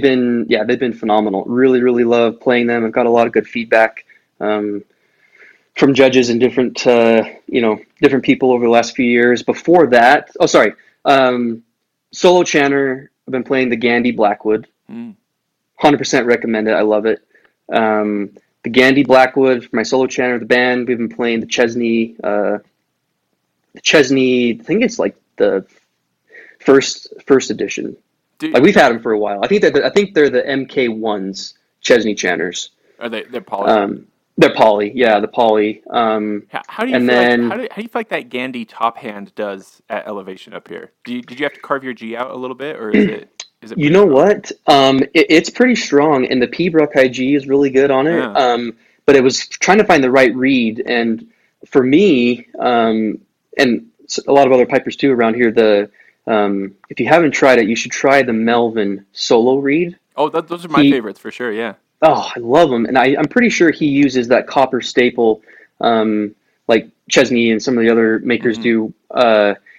been phenomenal. Really, really love playing them. I've got a lot of good feedback from judges and different, different people over the last few years. Before that, solo chanter, I've been playing the Gandy Blackwood. 100% recommend it. I love it. The Gandy Blackwood, for my solo chanter of the band, we've been playing the Chesney. The Chesney, I think it's like the first edition. Dude. Like we've had them for a while. I think they're the MK1s, Chesney chanters. Are they're poly? They're poly, yeah, the poly. How do you feel like that Gandy top hand does at elevation up here? Did you have to carve your G out a little bit, or is it? You know what? It's pretty strong, and the Pibroch IG is really good on it. Yeah. But it was trying to find the right reed, and for me, and a lot of other pipers too around here, if you haven't tried it, you should try the Melvin Solo reed. Oh, those are my favorites for sure, yeah. Oh, I love them, and I'm pretty sure he uses that copper staple like Chesney and some of the other makers do.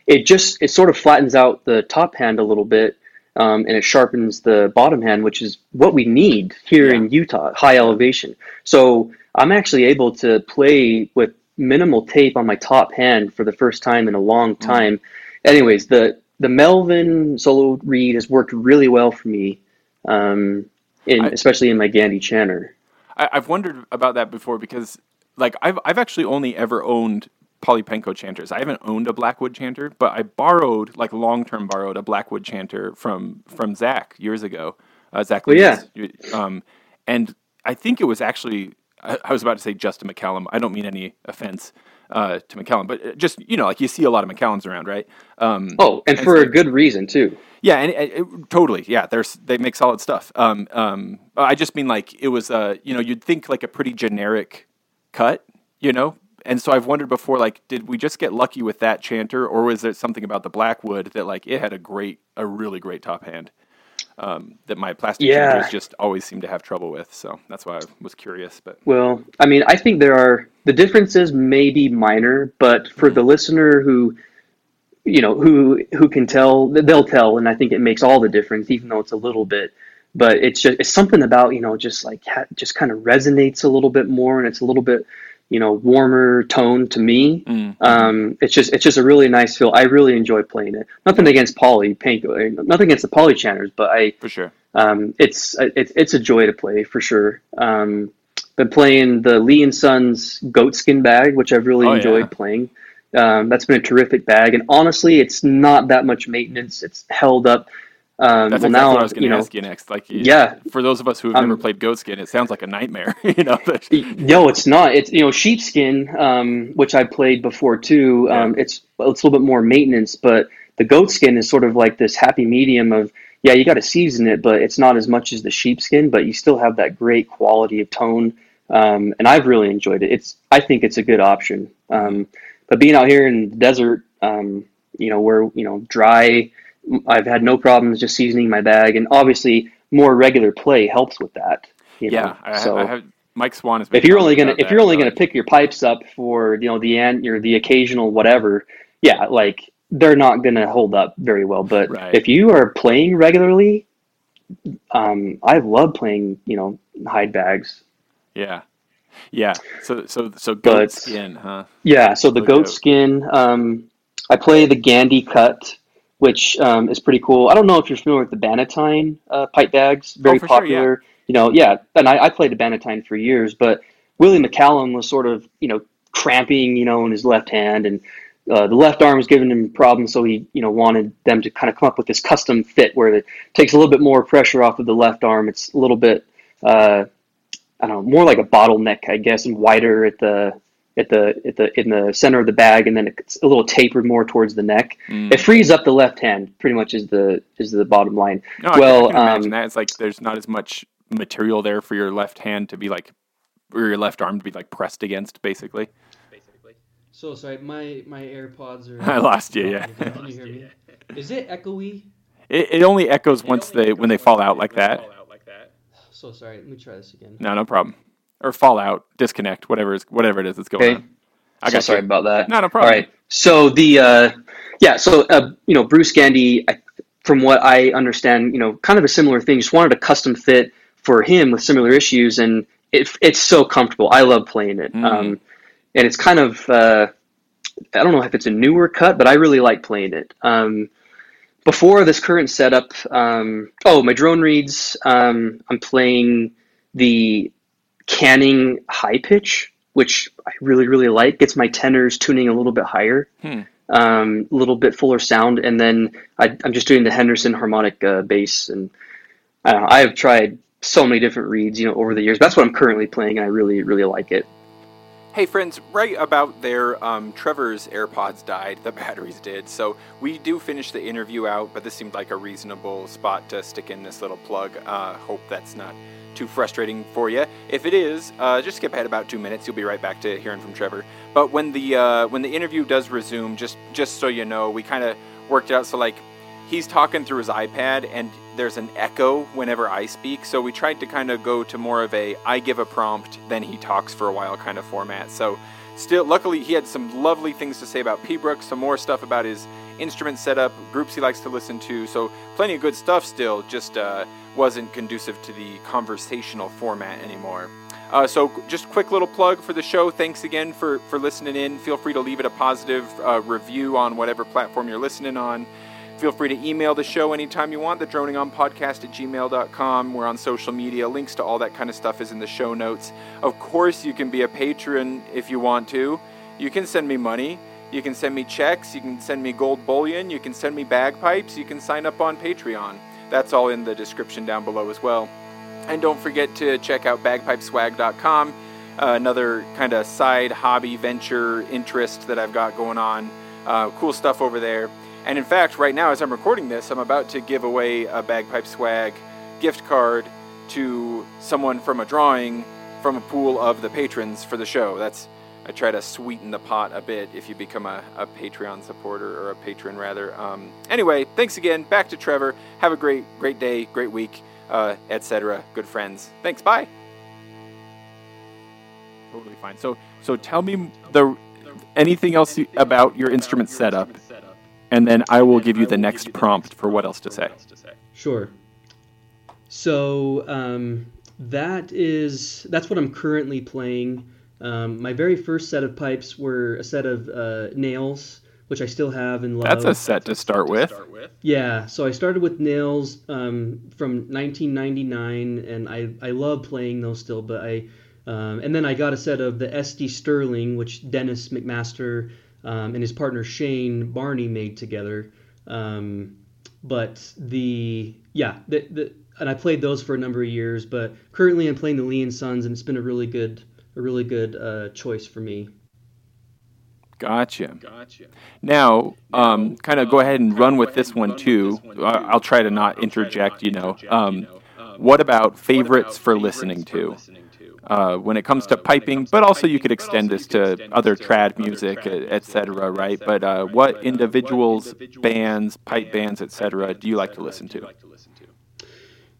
It sort of flattens out the top hand a little bit. And it sharpens the bottom hand, which is what we need here in Utah, high elevation. So I'm actually able to play with minimal tape on my top hand for the first time in a long time. Anyways, the Melvin Solo reed has worked really well for me, especially in my Gandy chanter. I've wondered about that before because, like, I've actually only ever owned Polypenko chanters. I haven't owned a Blackwood chanter, but I long-term borrowed a Blackwood chanter from Zach years ago. Zach Lee. And I think it was actually, I was about to say Justin McCallum. I don't mean any offense to McCallum, but just, you know, like you see a lot of McCallums around, right? And for a good reason too. Yeah, and totally. Yeah, they make solid stuff. I just mean like it was, you'd think like a pretty generic cut, you know? And so I've wondered before, like, did we just get lucky with that chanter, or was there something about the Blackwood that, like, it had a really great top hand? that my plastic changers just always seem to have trouble with. So that's why I was curious. But well, I mean, I think there are, the differences may be minor, but for the listener who, you know, who can tell, they'll tell. And I think it makes all the difference, even though it's a little bit. But it's just, it's something about, you know, just like, just kind of resonates a little bit more, and it's a little bit, you know, warmer tone to me. It's just a really nice feel. I really enjoy playing it. Nothing against poly paint, nothing against the poly channers, but I, for sure. It's a joy to play for sure. Been playing the Lee and Sons goatskin bag, which I've really enjoyed playing. That's been a terrific bag. And honestly, it's not that much maintenance. It's held up. That's well, exactly now, what I was going to ask you next. Like, for those of us who have never played goatskin, it sounds like a nightmare. No, it's not. It's, you know, sheepskin, which I played before too. It's a little bit more maintenance, but the goatskin is sort of like this happy medium of, you got to season it, but it's not as much as the sheepskin, but you still have that great quality of tone. And I've really enjoyed it. I think it's a good option. But being out here in the desert, dry. I've had no problems just seasoning my bag, and obviously more regular play helps with that. I have Mike Swan has been. If you're only gonna pick your pipes up for the occasional whatever, like they're not gonna hold up very well. But if you are playing regularly, I love playing hide bags. So goat skin, huh? So the goat skin. I play the Gandy cut, which is pretty cool. I don't know if you're familiar with the Bannatyne pipe bags, very popular. Sure, yeah. And I played the Bannatyne for years, but Willie McCallum was sort of, cramping, in his left hand, and the left arm was giving him problems, so he, wanted them to kind of come up with this custom fit where it takes a little bit more pressure off of the left arm. It's a little bit, more like a bottleneck, I guess, and wider at the in the center of the bag, and then it's a little tapered more towards the neck. It frees up the left hand, pretty much is the bottom line. I can imagine that. It's like there's not as much material there for your left hand to be like, or your left arm to be like pressed against, basically. So sorry, my AirPods are. I lost you. Yeah. Can you hear me? Is it echoey? It only echoes when they fall out like that. So sorry. Let me try this again. No problem. Or fallout, disconnect, whatever it is that's going on. Sorry about that. No problem. All right. So Bruce Gandy, from what I understand, kind of a similar thing. Just wanted a custom fit for him with similar issues, and it's so comfortable. I love playing it. And it's kind of I don't know if it's a newer cut, but I really like playing it. Before this current setup, my drone reads. I'm playing the Canning high pitch, which I really, really like. Gets my tenors tuning a little bit higher, a little bit fuller sound. And then I'm just doing the Henderson harmonic bass. And I have tried so many different reeds, over the years. But that's what I'm currently playing, and I really, really like it. Hey friends, right about there, Trevor's AirPods died, the batteries did, so we do finish the interview out, but this seemed like a reasonable spot to stick in this little plug. Hope that's not too frustrating for you. If it is, just skip ahead about 2 minutes. You'll be right back to hearing from Trevor. But when the interview does resume, just so you know, we kind of worked it out. So like, he's talking through his iPad, and there's an echo whenever I speak. So we tried to kind of go to more of a I give a prompt, then he talks for a while kind of format. So still, luckily, he had some lovely things to say about Peabrook, some more stuff about his instrument setup, groups he likes to listen to. So plenty of good stuff still, just wasn't conducive to the conversational format anymore. So just quick little plug for the show. Thanks again for listening in. Feel free to leave it a positive review on whatever platform you're listening on. Feel free to email the show anytime you want, thedroningonpodcast@gmail.com. We're on social media. Links to all that kind of stuff is in the show notes. Of course, you can be a patron if you want to. You can send me money. You can send me checks. You can send me gold bullion. You can send me bagpipes. You can sign up on Patreon. That's all in the description down below as well. And don't forget to check out bagpipeswag.com, another kind of side hobby venture interest that I've got going on. Cool stuff over there. And in fact, right now, as I'm recording this, I'm about to give away a Bagpipe Swag gift card to someone from a drawing from a pool of the patrons for the show. That's I try to sweeten the pot a bit if you become a Patreon supporter, or a patron rather. Anyway, thanks again. Back to Trevor. Have a great day, great week, etc. Good friends. Thanks. Bye. Totally fine. So tell me anything else about your instrument setup, and then I will give you the next prompt for what else to say. Sure. So that's what I'm currently playing. My very first set of pipes were a set of nails, which I still have and love. That's a set to start with. Yeah, so I started with nails from 1999, and I love playing those still. But and then I got a set of the SD Sterling, which Dennis McMaster and his partner Shane Barney made together. And I played those for a number of years. But currently, I'm playing the Lee and Sons, and it's been a really good choice for me. Gotcha. Now, kind of go ahead and run with this one too. I'll try to not interject, you know. What about favorites for listening to? When it comes to piping, but also you could extend this to other trad music, etc., right? But what individuals, bands, pipe bands, etc., do you like to listen to?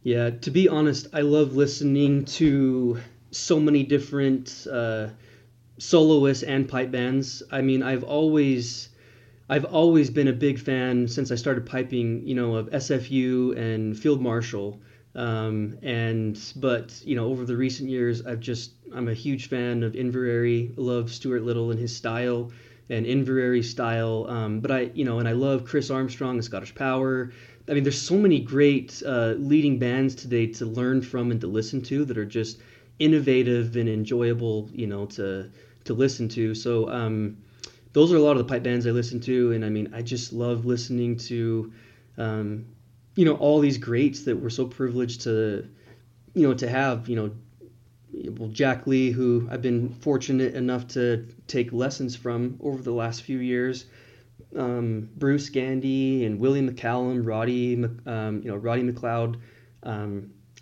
Yeah, to be honest, I love listening to so many different soloists and pipe bands. I mean, I've always been a big fan since I started piping, you know, of SFU and Field Marshal. Over the recent years, I'm a huge fan of Inverary. Love Stuart Little and his style, and Inverary style. But I love Chris Armstrong and Scottish Power. I mean, there's so many great leading bands today to learn from and to listen to that are just innovative and enjoyable, you know, to listen to. So those are a lot of the pipe bands I listen to, and I mean, I just love listening to, you know, all these greats that we're so privileged to, you know, to have. You know, Jack Lee, who I've been fortunate enough to take lessons from over the last few years, Bruce Gandy and Willie McCallum, Roddy McLeod.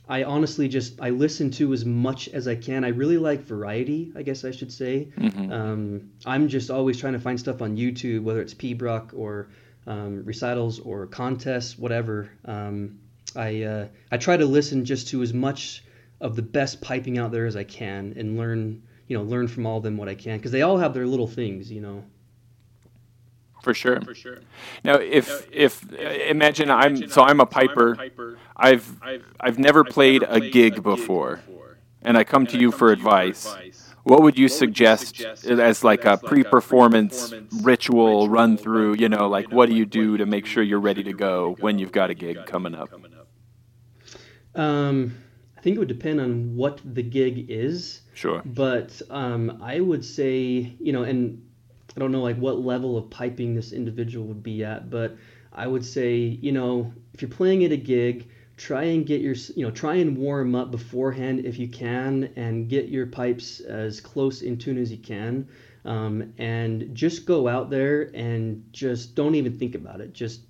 I honestly I listen to as much as I can. I really like variety, I guess I should say. Mm-hmm. I'm just always trying to find stuff on YouTube, whether it's P-Bruck or recitals or contests, whatever. I try to listen just to as much of the best piping out there as I can, and learn from all of them what I can, because they all have their little things, you know. For sure. Now, if imagine I'm a piper. I've never played a gig before, and I come to you for advice. What would you suggest as like a pre-performance ritual run through? You know, like what do you do to make sure you're ready to go when you've got a gig coming up? I think it would depend on what the gig is. Sure. But I would say, you know, and I don't know like what level of piping this individual would be at, but I would say, you know, if you're playing at a gig, try and warm up beforehand if you can, and get your pipes as close in tune as you can, and just go out there and just don't even think about it. Just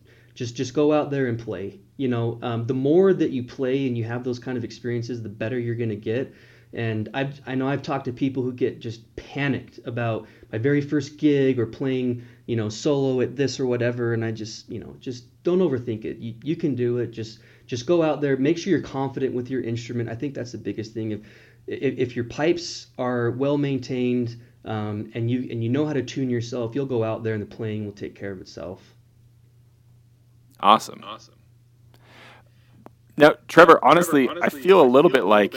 go out there and play. You know, the more that you play and you have those kind of experiences, the better you're gonna get. And I know I've talked to people who get just panicked about my very first gig or playing, you know, solo at this or whatever. And I just, you know, just don't overthink it. You can do it. Just go out there. Make sure you're confident with your instrument. I think that's the biggest thing. If your pipes are well maintained, and you know how to tune yourself, you'll go out there and the playing will take care of itself. Awesome. Now, Trevor, honestly, I feel a little bit like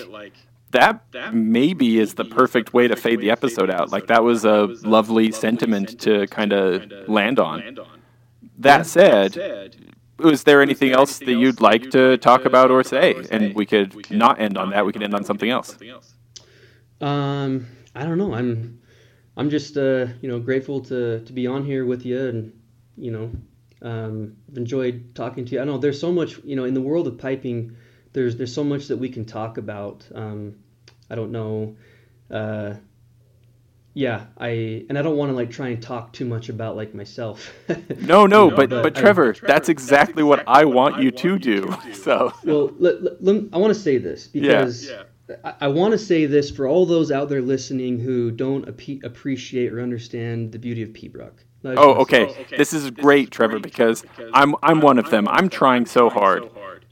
that maybe is the perfect way to fade the episode out. Like that was a lovely sentiment to kind of land on. That said, was there anything else that you'd like to talk about or say? And we could not end on that. We could end on something else. I don't know. I'm just you know, grateful to be on here with you, and you know, I've enjoyed talking to you. I know there's so much, you know, in the world of piping. There's so much that we can talk about. I don't know. I don't want to like try and talk too much about like myself. No, you know, but Trevor, that's exactly what I want you to do. So well, I want to say this because I want to say this for all those out there listening who don't appreciate or understand the beauty of Pibroch. Okay. This is great, Trevor, because I'm one of them. I'm trying so hard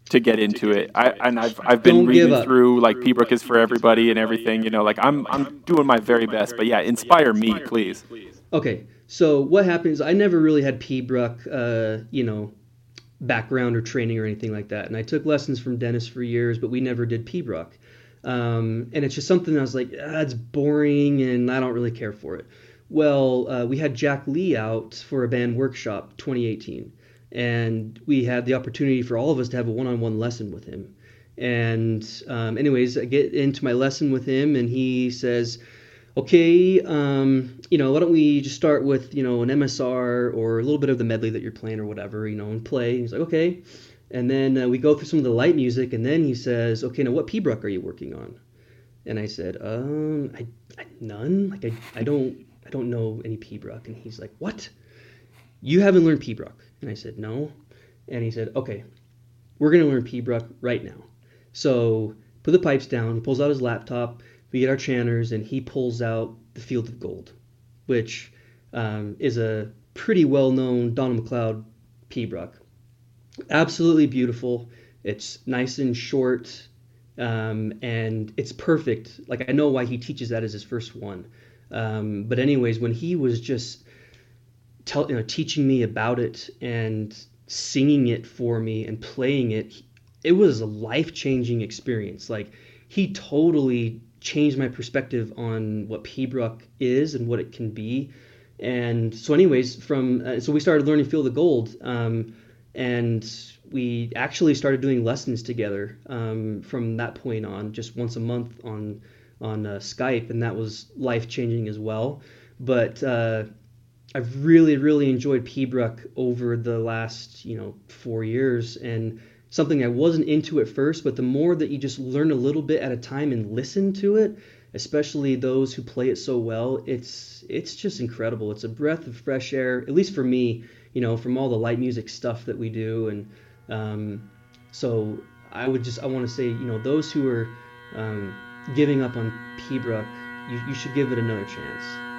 to get into it. I've been reading through like Pibroch is for everybody and everything, you know, like I'm doing my very best, but yeah, inspire me, please. Okay. So what happens, I never really had Pibroch, background or training or anything like that. And I took lessons from Dennis for years, but we never did Pibroch. And it's just something I was like, it's boring and I don't really care for it. Well, we had Jack Lee out for a band workshop 2018, and we had the opportunity for all of us to have a one-on-one lesson with him. And anyways, I get into my lesson with him, and he says, okay, why don't we just start with, an MSR or a little bit of the medley that you're playing or whatever, and play. And he's like, okay. And then we go through some of the light music, and then he says, okay, now what Pibroch are you working on? And I said, none. Like, I don't know any Pibroch. And he's like, what? You haven't learned Pibroch. And I said, no. And he said, okay, we're going to learn Pibroch right now. So put the pipes down. He pulls out his laptop. We get our chanters, and he pulls out The Field of Gold, which is a pretty well-known Donald MacLeod Pibroch. Absolutely beautiful. It's nice and short, and it's perfect. Like, I know why he teaches that as his first one. But anyways, when he was just teaching me about it and singing it for me and playing it, it was a life-changing experience. Like, he totally changed my perspective on what Pibroch is and what it can be. And so anyways, so we started learning Field of Gold, and we actually started doing lessons together from that point on, just once a month on Skype, and that was life-changing as well. But I've really, really enjoyed Pibroch over the last, 4 years, and something I wasn't into at first, but the more that you just learn a little bit at a time and listen to it, especially those who play it so well, it's just incredible. It's a breath of fresh air, at least for me, from all the light music stuff that we do. And so I want to say, those who are giving up on Pibroch, you should give it another chance.